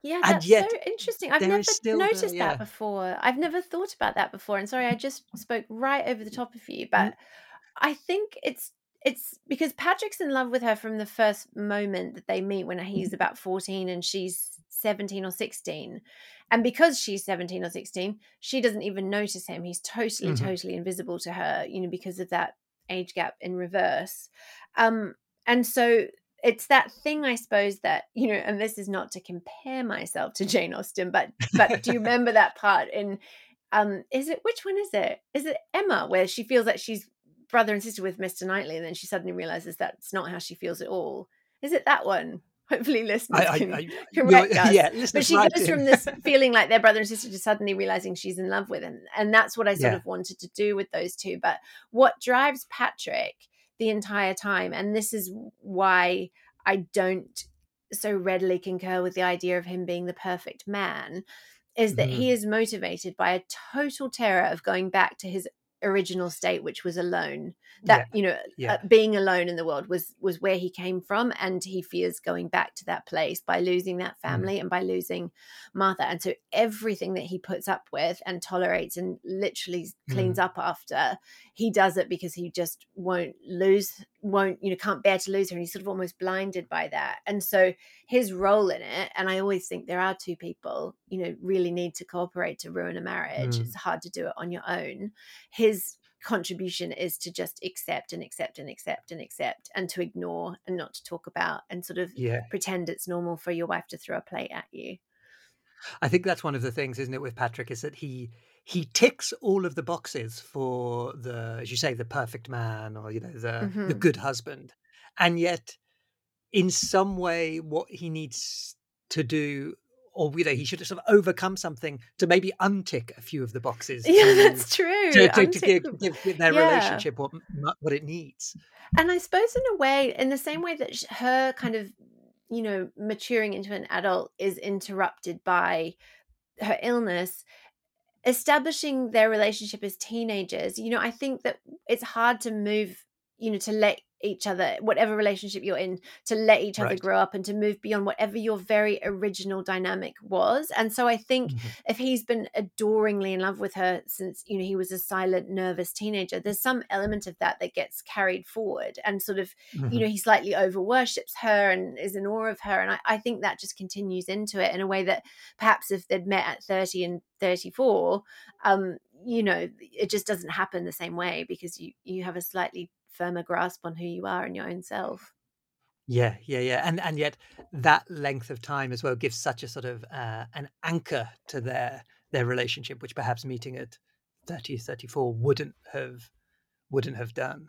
Yeah, and that's yet, so interesting. I've never noticed the, yeah. that before. I've never thought about that before. And sorry, I just spoke right over the top of you, but mm-hmm. I think it's it's because Patrick's in love with her from the first moment that they meet, when he's about fourteen and she's seventeen or sixteen. And because she's seventeen or sixteen, she doesn't even notice him. He's totally, mm-hmm. totally invisible to her, you know, because of that age gap in reverse. Um, and so it's that thing, I suppose, that, you know, and this is not to compare myself to Jane Austen, but but do you remember that part in, um, is it, which one is it? Is it Emma, where she feels like she's brother and sister with Mister Knightley, and then she suddenly realizes that's not how she feels at all? Is it that one? Hopefully listeners I, can I, I, correct us. Yeah, but she right goes in. From this feeling like they're brother and sister to suddenly realizing she's in love with him. And that's what I sort yeah. of wanted to do with those two. But what drives Patrick the entire time, and this is why I don't so readily concur with the idea of him being the perfect man, is that mm. he is motivated by a total terror of going back to his original state, which was alone, that yeah. you know yeah. uh, being alone in the world was was where he came from, and he fears going back to that place by losing that family mm. and by losing Martha. And so everything that he puts up with and tolerates and literally cleans mm. up after, he does it because he just won't lose won't you know can't bear to lose her, and he's sort of almost blinded by that. And so his role in it, and I always think there are two people, you know, really need to cooperate to ruin a marriage. mm. It's hard to do it on your own. His contribution is to just accept and accept and accept and accept, and to ignore and not to talk about, and sort of yeah. pretend it's normal for your wife to throw a plate at you. I think that's one of the things, isn't it, with Patrick, is that he he ticks all of the boxes for the, as you say, the perfect man, or, you know, the, mm-hmm. the good husband. And yet in some way what he needs to do, or, you know, he should have sort of overcome something to maybe untick a few of the boxes. Yeah, to, that's true. To, to, to give, give their yeah. relationship what, what it needs. And I suppose in a way, in the same way that her kind of, you know, maturing into an adult is interrupted by her illness, establishing their relationship as teenagers, you know, I think that it's hard to move, you know, to let each other, whatever relationship you're in, to let each other right. grow up and to move beyond whatever your very original dynamic was. And so I think mm-hmm. if he's been adoringly in love with her since, you know, he was a silent, nervous teenager, there's some element of that that gets carried forward, and sort of, mm-hmm. you know, he slightly over worships her and is in awe of her. And I, I think that just continues into it in a way that perhaps if they'd met at thirty and thirty-four, um, you know, it just doesn't happen the same way, because you, you have a slightly firmer grasp on who you are and your own self. Yeah, yeah, yeah. And and yet that length of time as well gives such a sort of uh, an anchor to their their relationship, which perhaps meeting at thirty, thirty-four wouldn't have wouldn't have done.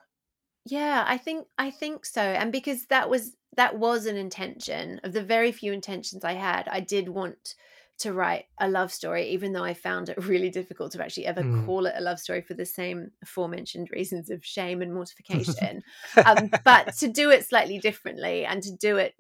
Yeah, I think I think so. And because that was that was an intention of the very few intentions I had, I did want to write a love story, even though I found it really difficult to actually ever mm. call it a love story for the same aforementioned reasons of shame and mortification. um, but to do it slightly differently, and to do it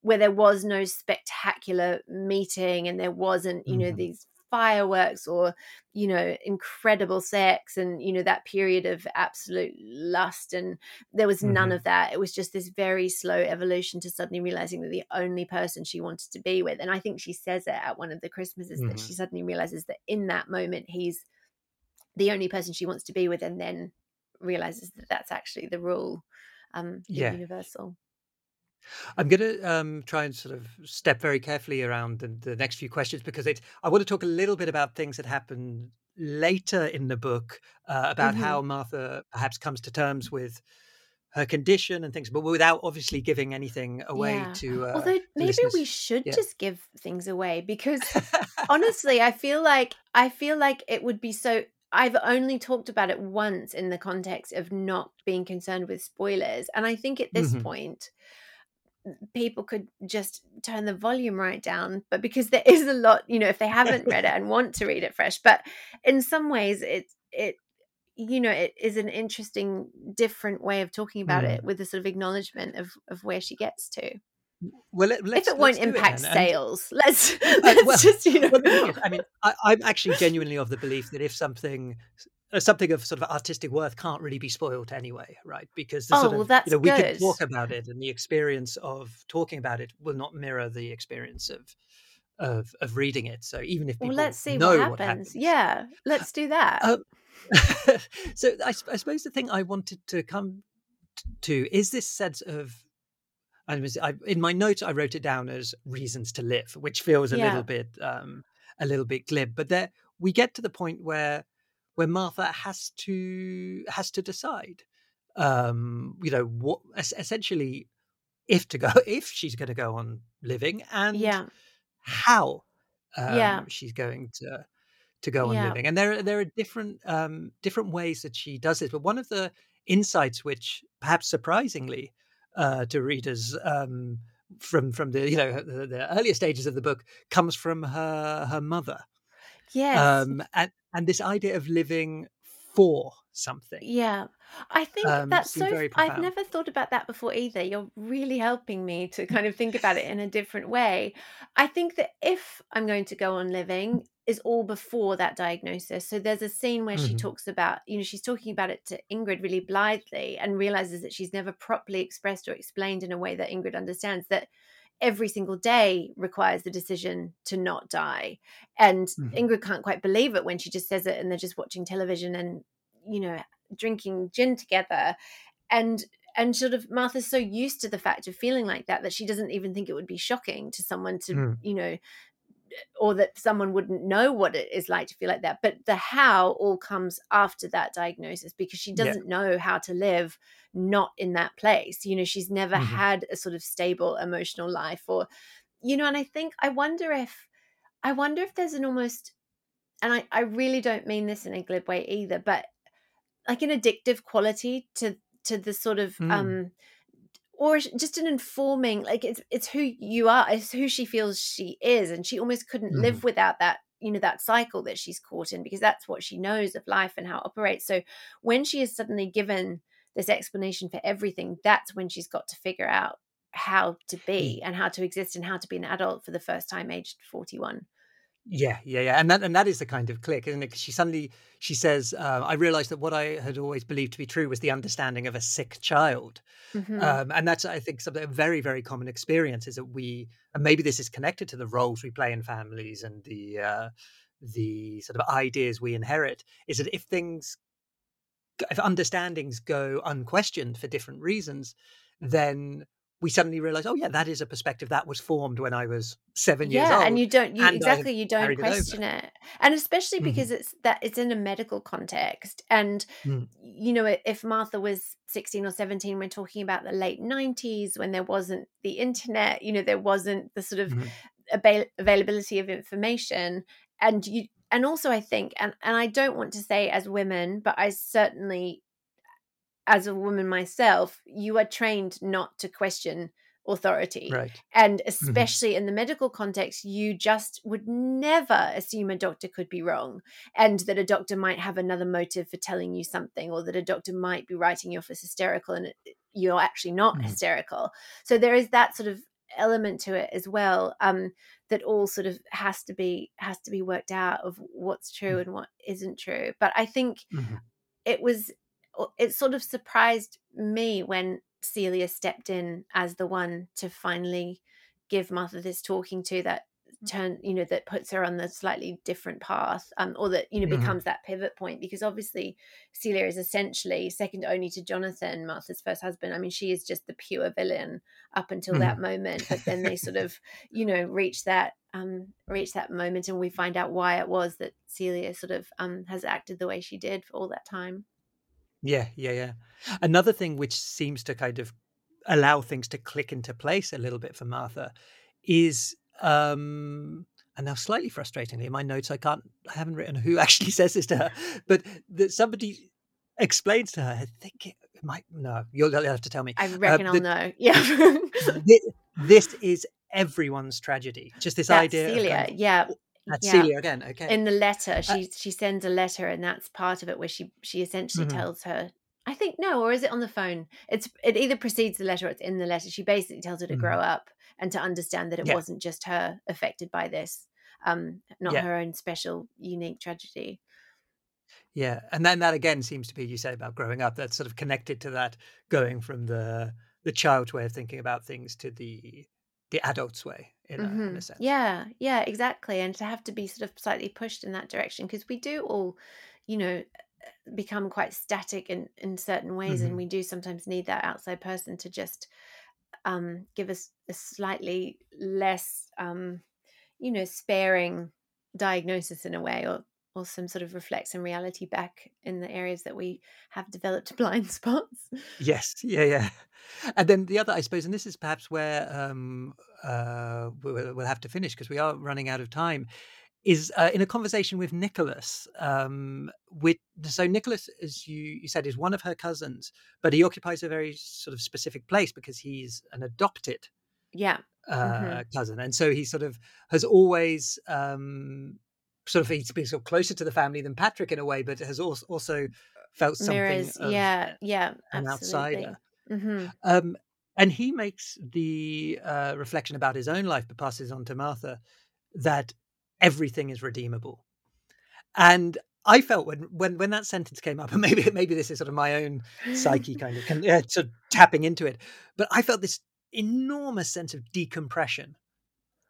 where there was no spectacular meeting, and there wasn't, you mm. know, these fireworks or, you know, incredible sex and, you know, that period of absolute lust. And there was mm-hmm. none of that. It was just this very slow evolution to suddenly realizing that the only person she wanted to be with. And I think she says it at one of the Christmases mm-hmm. that she suddenly realizes that in that moment, he's the only person she wants to be with, and then realizes that that's actually the rule, um, yeah. universal. I'm going to um, try and sort of step very carefully around the, the next few questions, because it's, I want to talk a little bit about things that happen later in the book, uh, about mm-hmm. how Martha perhaps comes to terms with her condition and things, but without obviously giving anything away yeah. to uh, although maybe listeners. We should yeah. just give things away, because honestly, I feel like I feel like it would be so... I've only talked about it once in the context of not being concerned with spoilers. And I think at this mm-hmm. point, people could just turn the volume right down, but because there is a lot, you know, if they haven't read it and want to read it fresh. But in some ways it, it, you know, it is an interesting, different way of talking about mm. it, with a sort of acknowledgement of, of where she gets to. Well, let, let's, if it won't impact it, sales, and, let's let's uh, well, just you know. Well, no, I mean, I, I'm actually genuinely of the belief that if something, something of sort of artistic worth can't really be spoiled anyway, right? Because the oh, sort of, well, that's you know, we good. Can talk about it, and the experience of talking about it will not mirror the experience of of, of reading it. So even if people well, let's see know what happens. What happens, yeah, let's do that. Um, so I, I suppose the thing I wanted to come to is this sense of. I, in my notes, I wrote it down as reasons to live, which feels a yeah. little bit, um, a little bit glib. But there, we get to the point where, where Martha has to has to decide, um, you know, what essentially, if to go, if she's going to go on living, and yeah. how um, yeah. she's going to to go on yeah. living. And there, there are different um, different ways that she does this. But one of the insights, which perhaps surprisingly. Uh, to readers um, from from the you know the, the earlier stages of the book comes from her her mother, yes, um, and and this idea of living for something. Yeah, I think um, that's so. Very I've never thought about that before either. You're really helping me to kind of think about it in a different way. I think that if I'm going to go on living is all before that diagnosis. So there's a scene where mm-hmm. she talks about, you know, she's talking about it to Ingrid really blithely and realizes that she's never properly expressed or explained in a way that Ingrid understands that every single day requires the decision to not die. And mm-hmm. Ingrid can't quite believe it when she just says it, and they're just watching television and, you know, drinking gin together. And And sort of Martha's so used to the fact of feeling like that that she doesn't even think it would be shocking to someone to, mm. you know, or that someone wouldn't know what it is like to feel like that. But the how all comes after that diagnosis, because she doesn't yeah. know how to live not in that place. You know, she's never mm-hmm. had a sort of stable emotional life, or, you know, and I think I wonder if I wonder if there's an almost, and I, I really don't mean this in a glib way either, but like an addictive quality to to the sort of mm. um or just an informing, like it's it's who you are, it's who she feels she is, and she almost couldn't mm. live without that, you know, that cycle that she's caught in, because that's what she knows of life and how it operates. So when she is suddenly given this explanation for everything, that's when she's got to figure out how to be mm. and how to exist and how to be an adult for the first time aged forty-one. Yeah, yeah, yeah. And that and that is the kind of click, isn't it? Because she suddenly, she says, uh, I realized that what I had always believed to be true was the understanding of a sick child. Mm-hmm. Um, and that's, I think, something a very, very common experience is that we, and maybe this is connected to the roles we play in families and the uh, the sort of ideas we inherit, is that if things, if understandings go unquestioned for different reasons, then we suddenly realize, oh yeah, that is a perspective that was formed when I was seven years yeah, old. Yeah, and you don't, you, exactly, you don't question it, it. And especially because mm. it's that it's in a medical context. And, mm. you know, if Martha was sixteen or seventeen, we're talking about the late nineties when there wasn't the internet, you know, there wasn't the sort of mm. avail- availability of information. And you, and also I think, and, and I don't want to say as women, but I certainly, as a woman myself, you are trained not to question authority. Right. And especially mm-hmm. in the medical context, you just would never assume a doctor could be wrong, and that a doctor might have another motive for telling you something, or that a doctor might be writing you off as hysterical and you're actually not mm-hmm. hysterical. So there is that sort of element to it as well, um, that all sort of has to be has to be worked out of what's true and what isn't true. But I think mm-hmm. it was it sort of surprised me when Celia stepped in as the one to finally give Martha this talking to that turn, you know, that puts her on the slightly different path, um, or that, you know, becomes mm-hmm. that pivot point, because obviously Celia is essentially second only to Jonathan, Martha's first husband. I mean, she is just the pure villain up until mm-hmm. that moment, but then they sort of, you know, reach that um, reach that moment, and we find out why it was that Celia sort of um, has acted the way she did for all that time. Yeah, yeah, yeah. Another thing which seems to kind of allow things to click into place a little bit for Martha is, um, and now slightly frustratingly, in my notes, I can't, I haven't written who actually says this to her, but that somebody explains to her, I think it might, no, you'll have to tell me. I reckon uh, the, I'll know. Yeah. this, this is everyone's tragedy. Just this That's idea. Celia, of kind of, yeah. That's yeah. Celia again, okay. In the letter, she uh, she sends a letter, and that's part of it where she she essentially mm-hmm. tells her, I think, no, or is it on the phone? It's it either precedes the letter or it's in the letter. She basically tells her to mm-hmm. grow up and to understand that it yeah. wasn't just her affected by this, um, not yeah. her own special, unique tragedy. Yeah, and then that again seems to be, you said about growing up, that's sort of connected to that going from the the child's way of thinking about things to the the adult's way. In a, mm-hmm. in a sense. Yeah, yeah, exactly. And to have to be sort of slightly pushed in that direction, because we do all, you know, become quite static in, in certain ways. Mm-hmm. And we do sometimes need that outside person to just um, give us a slightly less, um, you know, sparing diagnosis in a way, or, or some sort of reflects and reality back in the areas that we have developed blind spots. Yes, yeah, yeah. And then the other, I suppose, and this is perhaps where um, uh, we'll, we'll have to finish because we are running out of time, is uh, in a conversation with Nicholas. Um, with so Nicholas, as you, you said, is one of her cousins, but he occupies a very sort of specific place because he's an adopted yeah. uh, mm-hmm. cousin. And so he sort of has always... Um, sort of he's been sort of closer to the family than Patrick in a way, but has also, also felt something Marais, of yeah, yeah, an absolutely. Outsider. Mm-hmm. Um, and he makes the uh, reflection about his own life, but passes on to Martha, that everything is redeemable. And I felt when, when, when that sentence came up, and maybe maybe this is sort of my own psyche kind of uh, sort of tapping into it, but I felt this enormous sense of decompression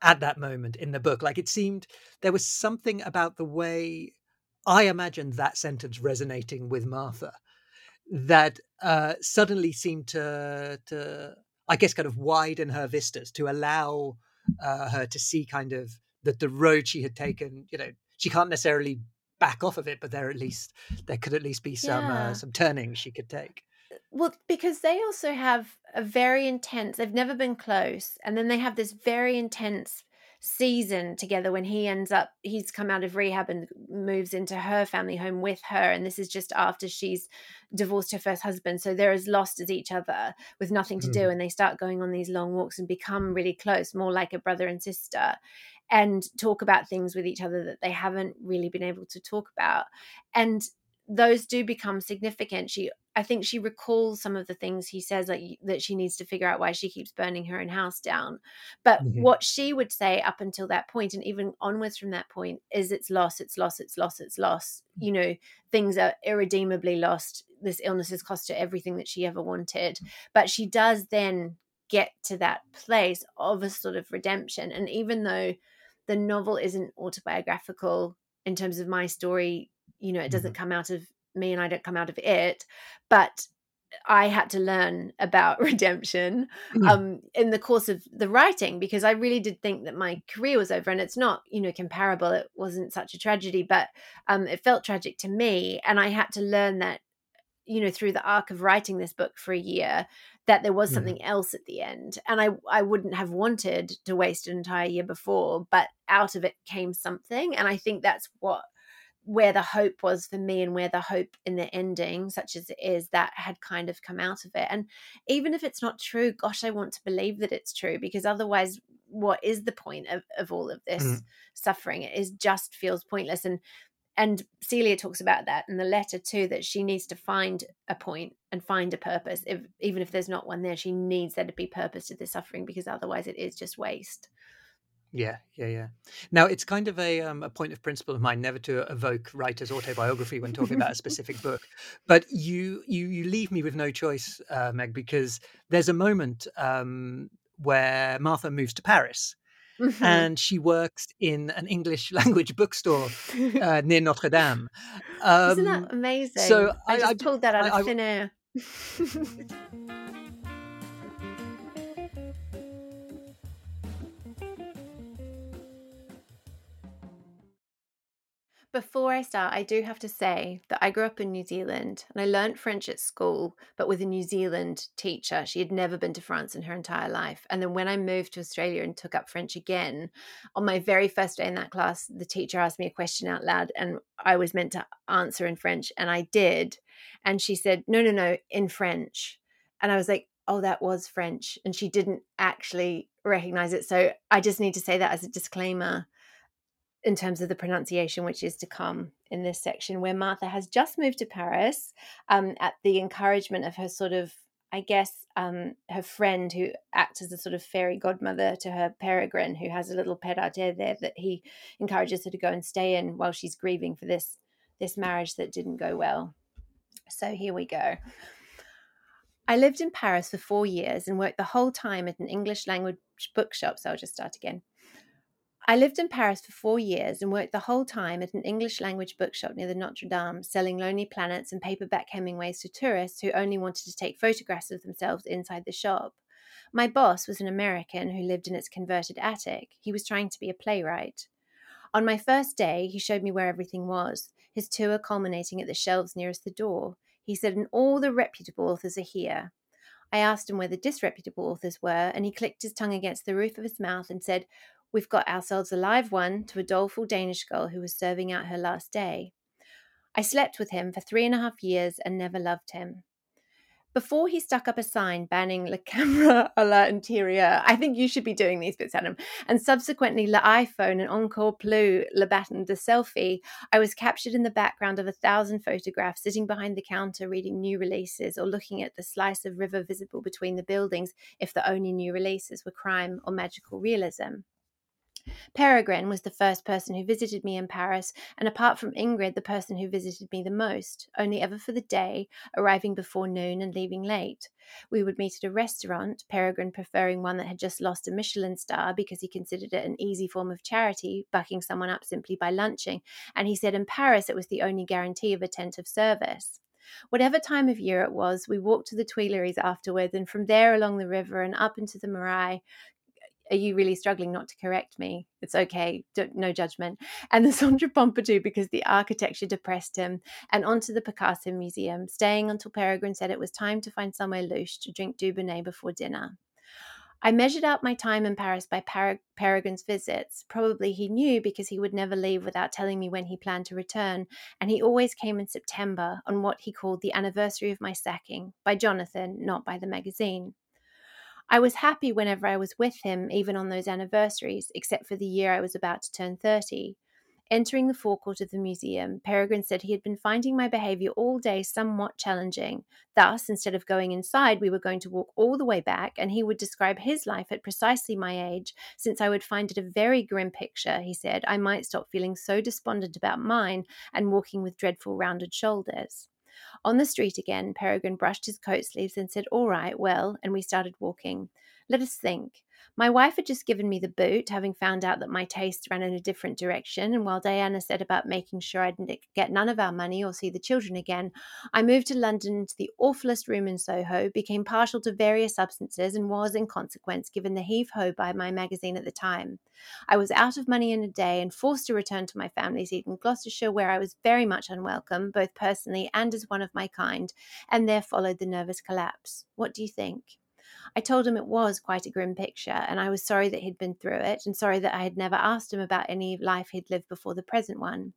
at that moment in the book. Like, it seemed there was something about the way I imagined that sentence resonating with Martha that uh, suddenly seemed to, to, I guess, kind of widen her vistas, to allow uh, her to see kind of that the road she had taken, you know, she can't necessarily back off of it, but there at least, there could at least be some, yeah. uh, some turning she could take. Well, because they also have a very intense, they've never been close. And then they have this very intense season together when he ends up, he's come out of rehab and moves into her family home with her. And this is just after she's divorced her first husband. So they're as lost as each other with nothing to mm. do. And they start going on these long walks and become really close, more like a brother and sister, and talk about things with each other that they haven't really been able to talk about. And those do become significant. She I think she recalls some of the things he says, like that she needs to figure out why she keeps burning her own house down. But mm-hmm. what she would say up until that point, and even onwards from that point, is it's loss, it's loss, it's loss, it's loss. Mm-hmm. You know, things are irredeemably lost. This illness has cost her everything that she ever wanted. Mm-hmm. But she does then get to that place of a sort of redemption. And even though the novel isn't autobiographical in terms of my story, you know, it doesn't mm-hmm. come out of me, and I don't come out of it, but I had to learn about redemption mm. um in the course of the writing, because I really did think that my career was over. And it's not, you know, comparable, it wasn't such a tragedy, but um it felt tragic to me, and I had to learn that, you know, through the arc of writing this book for a year, that there was mm. something else at the end. And I I wouldn't have wanted to waste an entire year before, but out of it came something. And I think that's what where the hope was for me, and where the hope in the ending, such as it is, that had kind of come out of it. And even if it's not true, gosh, I want to believe that it's true, because otherwise what is the point of, of all of this mm. suffering? It is just feels pointless. And And Celia talks about that in the letter too, that she needs to find a point and find a purpose. If, even if there's not one there, she needs there to be purpose to this suffering, because otherwise it is just waste. Yeah, yeah, yeah. Now, it's kind of a um, a point of principle of mine never to evoke writer's autobiography when talking about a specific book. But you you you leave me with no choice, uh, Meg, because there's a moment um, where Martha moves to Paris. Mm-hmm. And she works in an English language bookstore uh, near Notre Dame. Um, Isn't that amazing? So I, I just I, pulled that out I, of thin I, air. Before I start, I do have to say that I grew up in New Zealand and I learned French at school, but with a New Zealand teacher. She had never been to France in her entire life. And then when I moved to Australia and took up French again, on my very first day in that class, the teacher asked me a question out loud and I was meant to answer in French, and I did. And she said, no, no, no, in French. And I was like, oh, that was French. And she didn't actually recognize it. So I just need to say that as a disclaimer in terms of the pronunciation, which is to come in this section, where Martha has just moved to Paris um, at the encouragement of her sort of, I guess, um, her friend who acts as a sort of fairy godmother to her, Peregrine, who has a little pied-à-terre there that he encourages her to go and stay in while she's grieving for this, this marriage that didn't go well. So here we go. I lived in Paris for four years and worked the whole time at an English language bookshop. So I'll just start again. I lived in Paris for four years and worked the whole time at an English language bookshop near the Notre Dame, selling Lonely Planets and paperback Hemingways to tourists who only wanted to take photographs of themselves inside the shop. My boss was an American who lived in its converted attic. He was trying to be a playwright. On my first day, he showed me where everything was, his tour culminating at the shelves nearest the door. He said, and all the reputable authors are here. I asked him where the disreputable authors were, and he clicked his tongue against the roof of his mouth and said, we've got ourselves a live one, to a doleful Danish girl who was serving out her last day. I slept with him for three and a half years and never loved him. Before he stuck up a sign banning La Camera à l'Intérieur, I think you should be doing these bits, Adam, and subsequently La iPhone and Encore Plus Le Baton de Selfie, I was captured in the background of a thousand photographs, sitting behind the counter reading new releases or looking at the slice of river visible between the buildings if the only new releases were crime or magical realism. Peregrine was the first person who visited me in Paris, and apart from Ingrid, the person who visited me the most, only ever for the day, arriving before noon and leaving late. We would meet at a restaurant, Peregrine preferring one that had just lost a Michelin star because he considered it an easy form of charity, bucking someone up simply by lunching, and he said in Paris it was the only guarantee of attentive service. Whatever time of year it was, we walked to the Tuileries afterwards, and from there along the river and up into the Marais. Are you really struggling not to correct me? It's okay, don't, no judgment. And the Centre Pompidou, because the architecture depressed him, and onto the Picasso Museum, staying until Peregrine said it was time to find somewhere louche to drink Dubonnet before dinner. I measured out my time in Paris by Pere- Peregrine's visits. Probably he knew, because he would never leave without telling me when he planned to return, and he always came in September on what he called the anniversary of my sacking, by Jonathan, not by the magazine. I was happy whenever I was with him, even on those anniversaries, except for the year I was about to turn thirty. Entering the forecourt of the museum, Peregrine said he had been finding my behaviour all day somewhat challenging. Thus, instead of going inside, we were going to walk all the way back, and he would describe his life at precisely my age, since I would find it a very grim picture, he said. I might stop feeling so despondent about mine and walking with dreadful rounded shoulders. On the street again, Peregrine brushed his coat sleeves and said, all right, well, and we started walking. Let us think. My wife had just given me the boot, having found out that my taste ran in a different direction, and while Diana said about making sure I'd get none of our money or see the children again, I moved to London to the awfulest room in Soho, became partial to various substances, and was, in consequence, given the heave-ho by my magazine at the time. I was out of money in a day and forced to return to my family seat in Gloucestershire, where I was very much unwelcome, both personally and as one of my kind, and there followed the nervous collapse. What do you think? I told him it was quite a grim picture, and I was sorry that he'd been through it, and sorry that I had never asked him about any life he'd lived before the present one.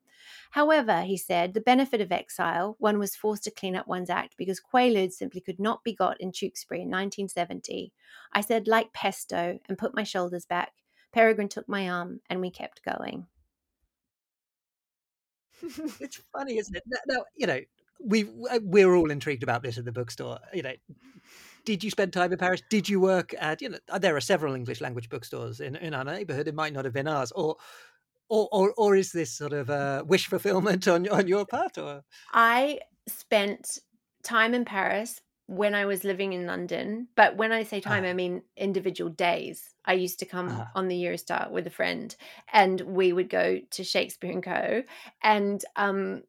However, he said, the benefit of exile, one was forced to clean up one's act because Quaaludes simply could not be got in Tewkesbury in nineteen seventy. I said, like pesto, and put my shoulders back. Peregrine took my arm, and we kept going. It's funny, isn't it? Now, you know, we we're all intrigued about this in the bookstore. You know, did you spend time in Paris? Did you work at, you know, there are several English language bookstores in, in our neighbourhood. It might not have been ours, or or or, or is this sort of uh, wish fulfillment on on your part? Or I spent time in Paris when I was living in London, but when I say time, ah. I mean individual days. I used to come ah. on the Eurostar with a friend, and we would go to Shakespeare and Co. and um.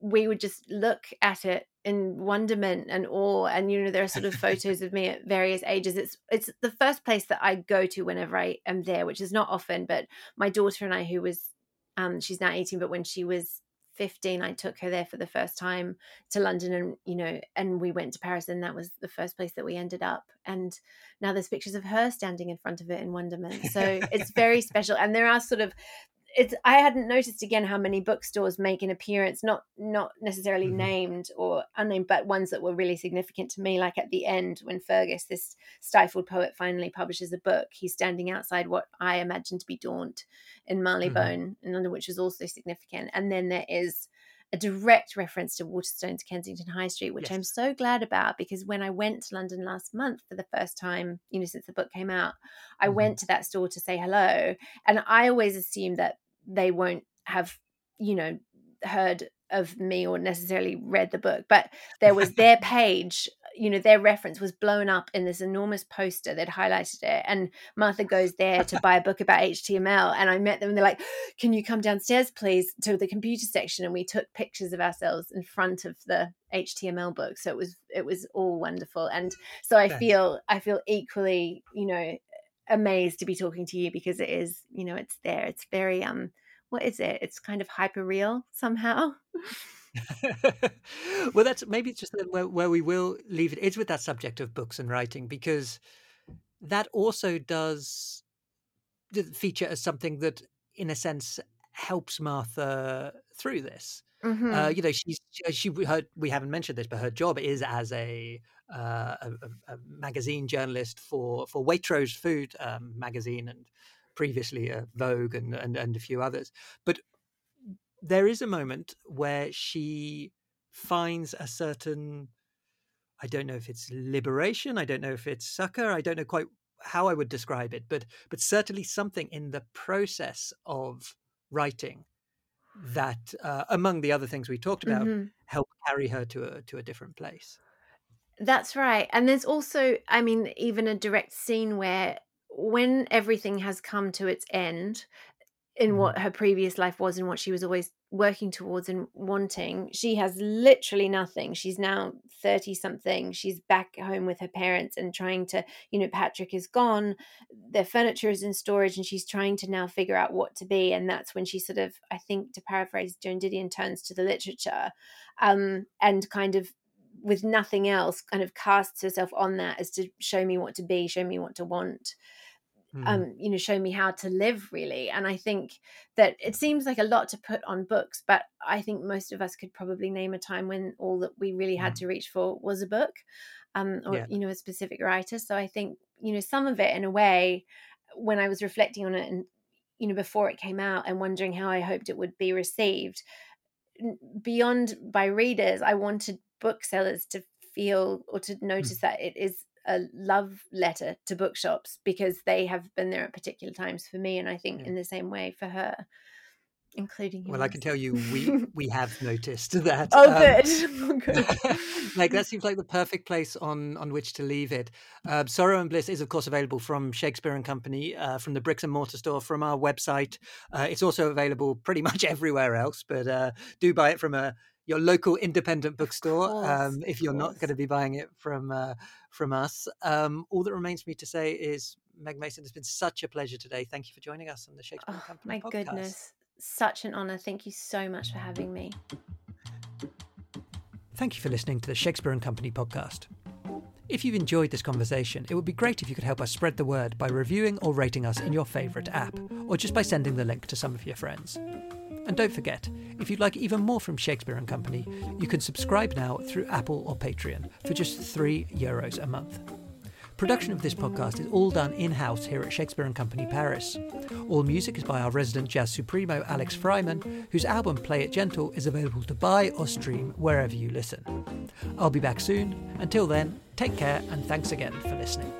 we would just look at it in wonderment and awe. And, you know, there are sort of photos of me at various ages. It's it's the first place that I go to whenever I am there, which is not often, but my daughter and I, who was, um, she's now eighteen, but when she was fifteen, I took her there for the first time to London, and, you know, and we went to Paris, and that was the first place that we ended up. And now there's pictures of her standing in front of it in wonderment. So it's very special. And there are sort of, It's, I hadn't noticed again how many bookstores make an appearance, not not necessarily mm-hmm. named or unnamed, but ones that were really significant to me. Like at the end, when Fergus, this stifled poet, finally publishes a book, he's standing outside what I imagine to be Daunt in Marylebone mm-hmm. in London, which is also significant. And then there is a direct reference to Waterstones, Kensington High Street, which yes. I'm so glad about, because when I went to London last month for the first time, you know, since the book came out, I mm-hmm. went to that store to say hello. And I always assumed that they won't have, you know, heard of me or necessarily read the book, but there was their page, you know, their reference was blown up in this enormous poster. They'd highlighted it, and Martha goes there to buy a book about H T M L. And I met them, and they're like, can you come downstairs, please, to the computer section? And we took pictures of ourselves in front of the H T M L book. So it was, it was all wonderful. And so I Thanks. feel, I feel equally, you know, amazed to be talking to you, because it is, you know, it's there. It's very, um, what is it? It's kind of hyper real somehow. Well, that's maybe it's just where, where we will leave it. It's with that subject of books and writing, because that also does feature as something that, in a sense, helps Martha through this. Mm-hmm. Uh, you know, she's she. Her, we haven't mentioned this, but her job is as a uh, a, a magazine journalist for for Waitrose Food um, magazine, and previously uh, Vogue and, and and a few others. But there is a moment where she finds a certain, I don't know if it's liberation, I don't know if it's succor, I don't know quite how I would describe it, but but certainly something in the process of writing that, uh, among the other things we talked about, mm-hmm. help carry her to a, to a different place. That's right. And there's also, I mean, even a direct scene where, when everything has come to its end in what her previous life was and what she was always working towards and wanting, she has literally nothing. She's now thirty something. She's back home with her parents and trying to, you know, Patrick is gone, their furniture is in storage, and she's trying to now figure out what to be. And that's when she sort of, I think, to paraphrase Joan Didion, turns to the literature, um, and kind of with nothing else kind of casts herself on that as to show me what to be, show me what to want. Mm. Um, you know, show me how to live, really. And I think that it seems like a lot to put on books, but I think most of us could probably name a time when all that we really had mm. to reach for was a book, um, or, yeah. you know, a specific writer. So I think, you know, some of it, in a way, when I was reflecting on it and, you know, before it came out and wondering how I hoped it would be received beyond by readers, I wanted booksellers to feel or to notice mm. that it is a love letter to bookshops, because they have been there at particular times for me, and I think yeah. in the same way for her, including you. Well, I can tell you we we have noticed that. Oh, um, good. Oh, good. Like, that seems like the perfect place on on which to leave it. Uh, Sorrow and Bliss is, of course, available from Shakespeare and Company, uh, from the bricks and mortar store, from our website. Uh, it's also available pretty much everywhere else, but uh, do buy it from a your local independent bookstore, course, um, if you're not going to be buying it from uh, from us. Um, all that remains for me to say is, Meg Mason, it's been such a pleasure today. Thank you for joining us on the Shakespeare oh, Company my podcast. My goodness, such an honour. Thank you so much for having me. Thank you for listening to the Shakespeare and Company podcast. If you've enjoyed this conversation, it would be great if you could help us spread the word by reviewing or rating us in your favourite app, or just by sending the link to some of your friends. And don't forget, if you'd like even more from Shakespeare and Company, you can subscribe now through Apple or Patreon for just three euros a month. Production of this podcast is all done in-house here at Shakespeare and Company Paris. All music is by our resident jazz supremo Alex Freiman, whose album Play It Gentle is available to buy or stream wherever you listen. I'll be back soon. Until then, take care and thanks again for listening.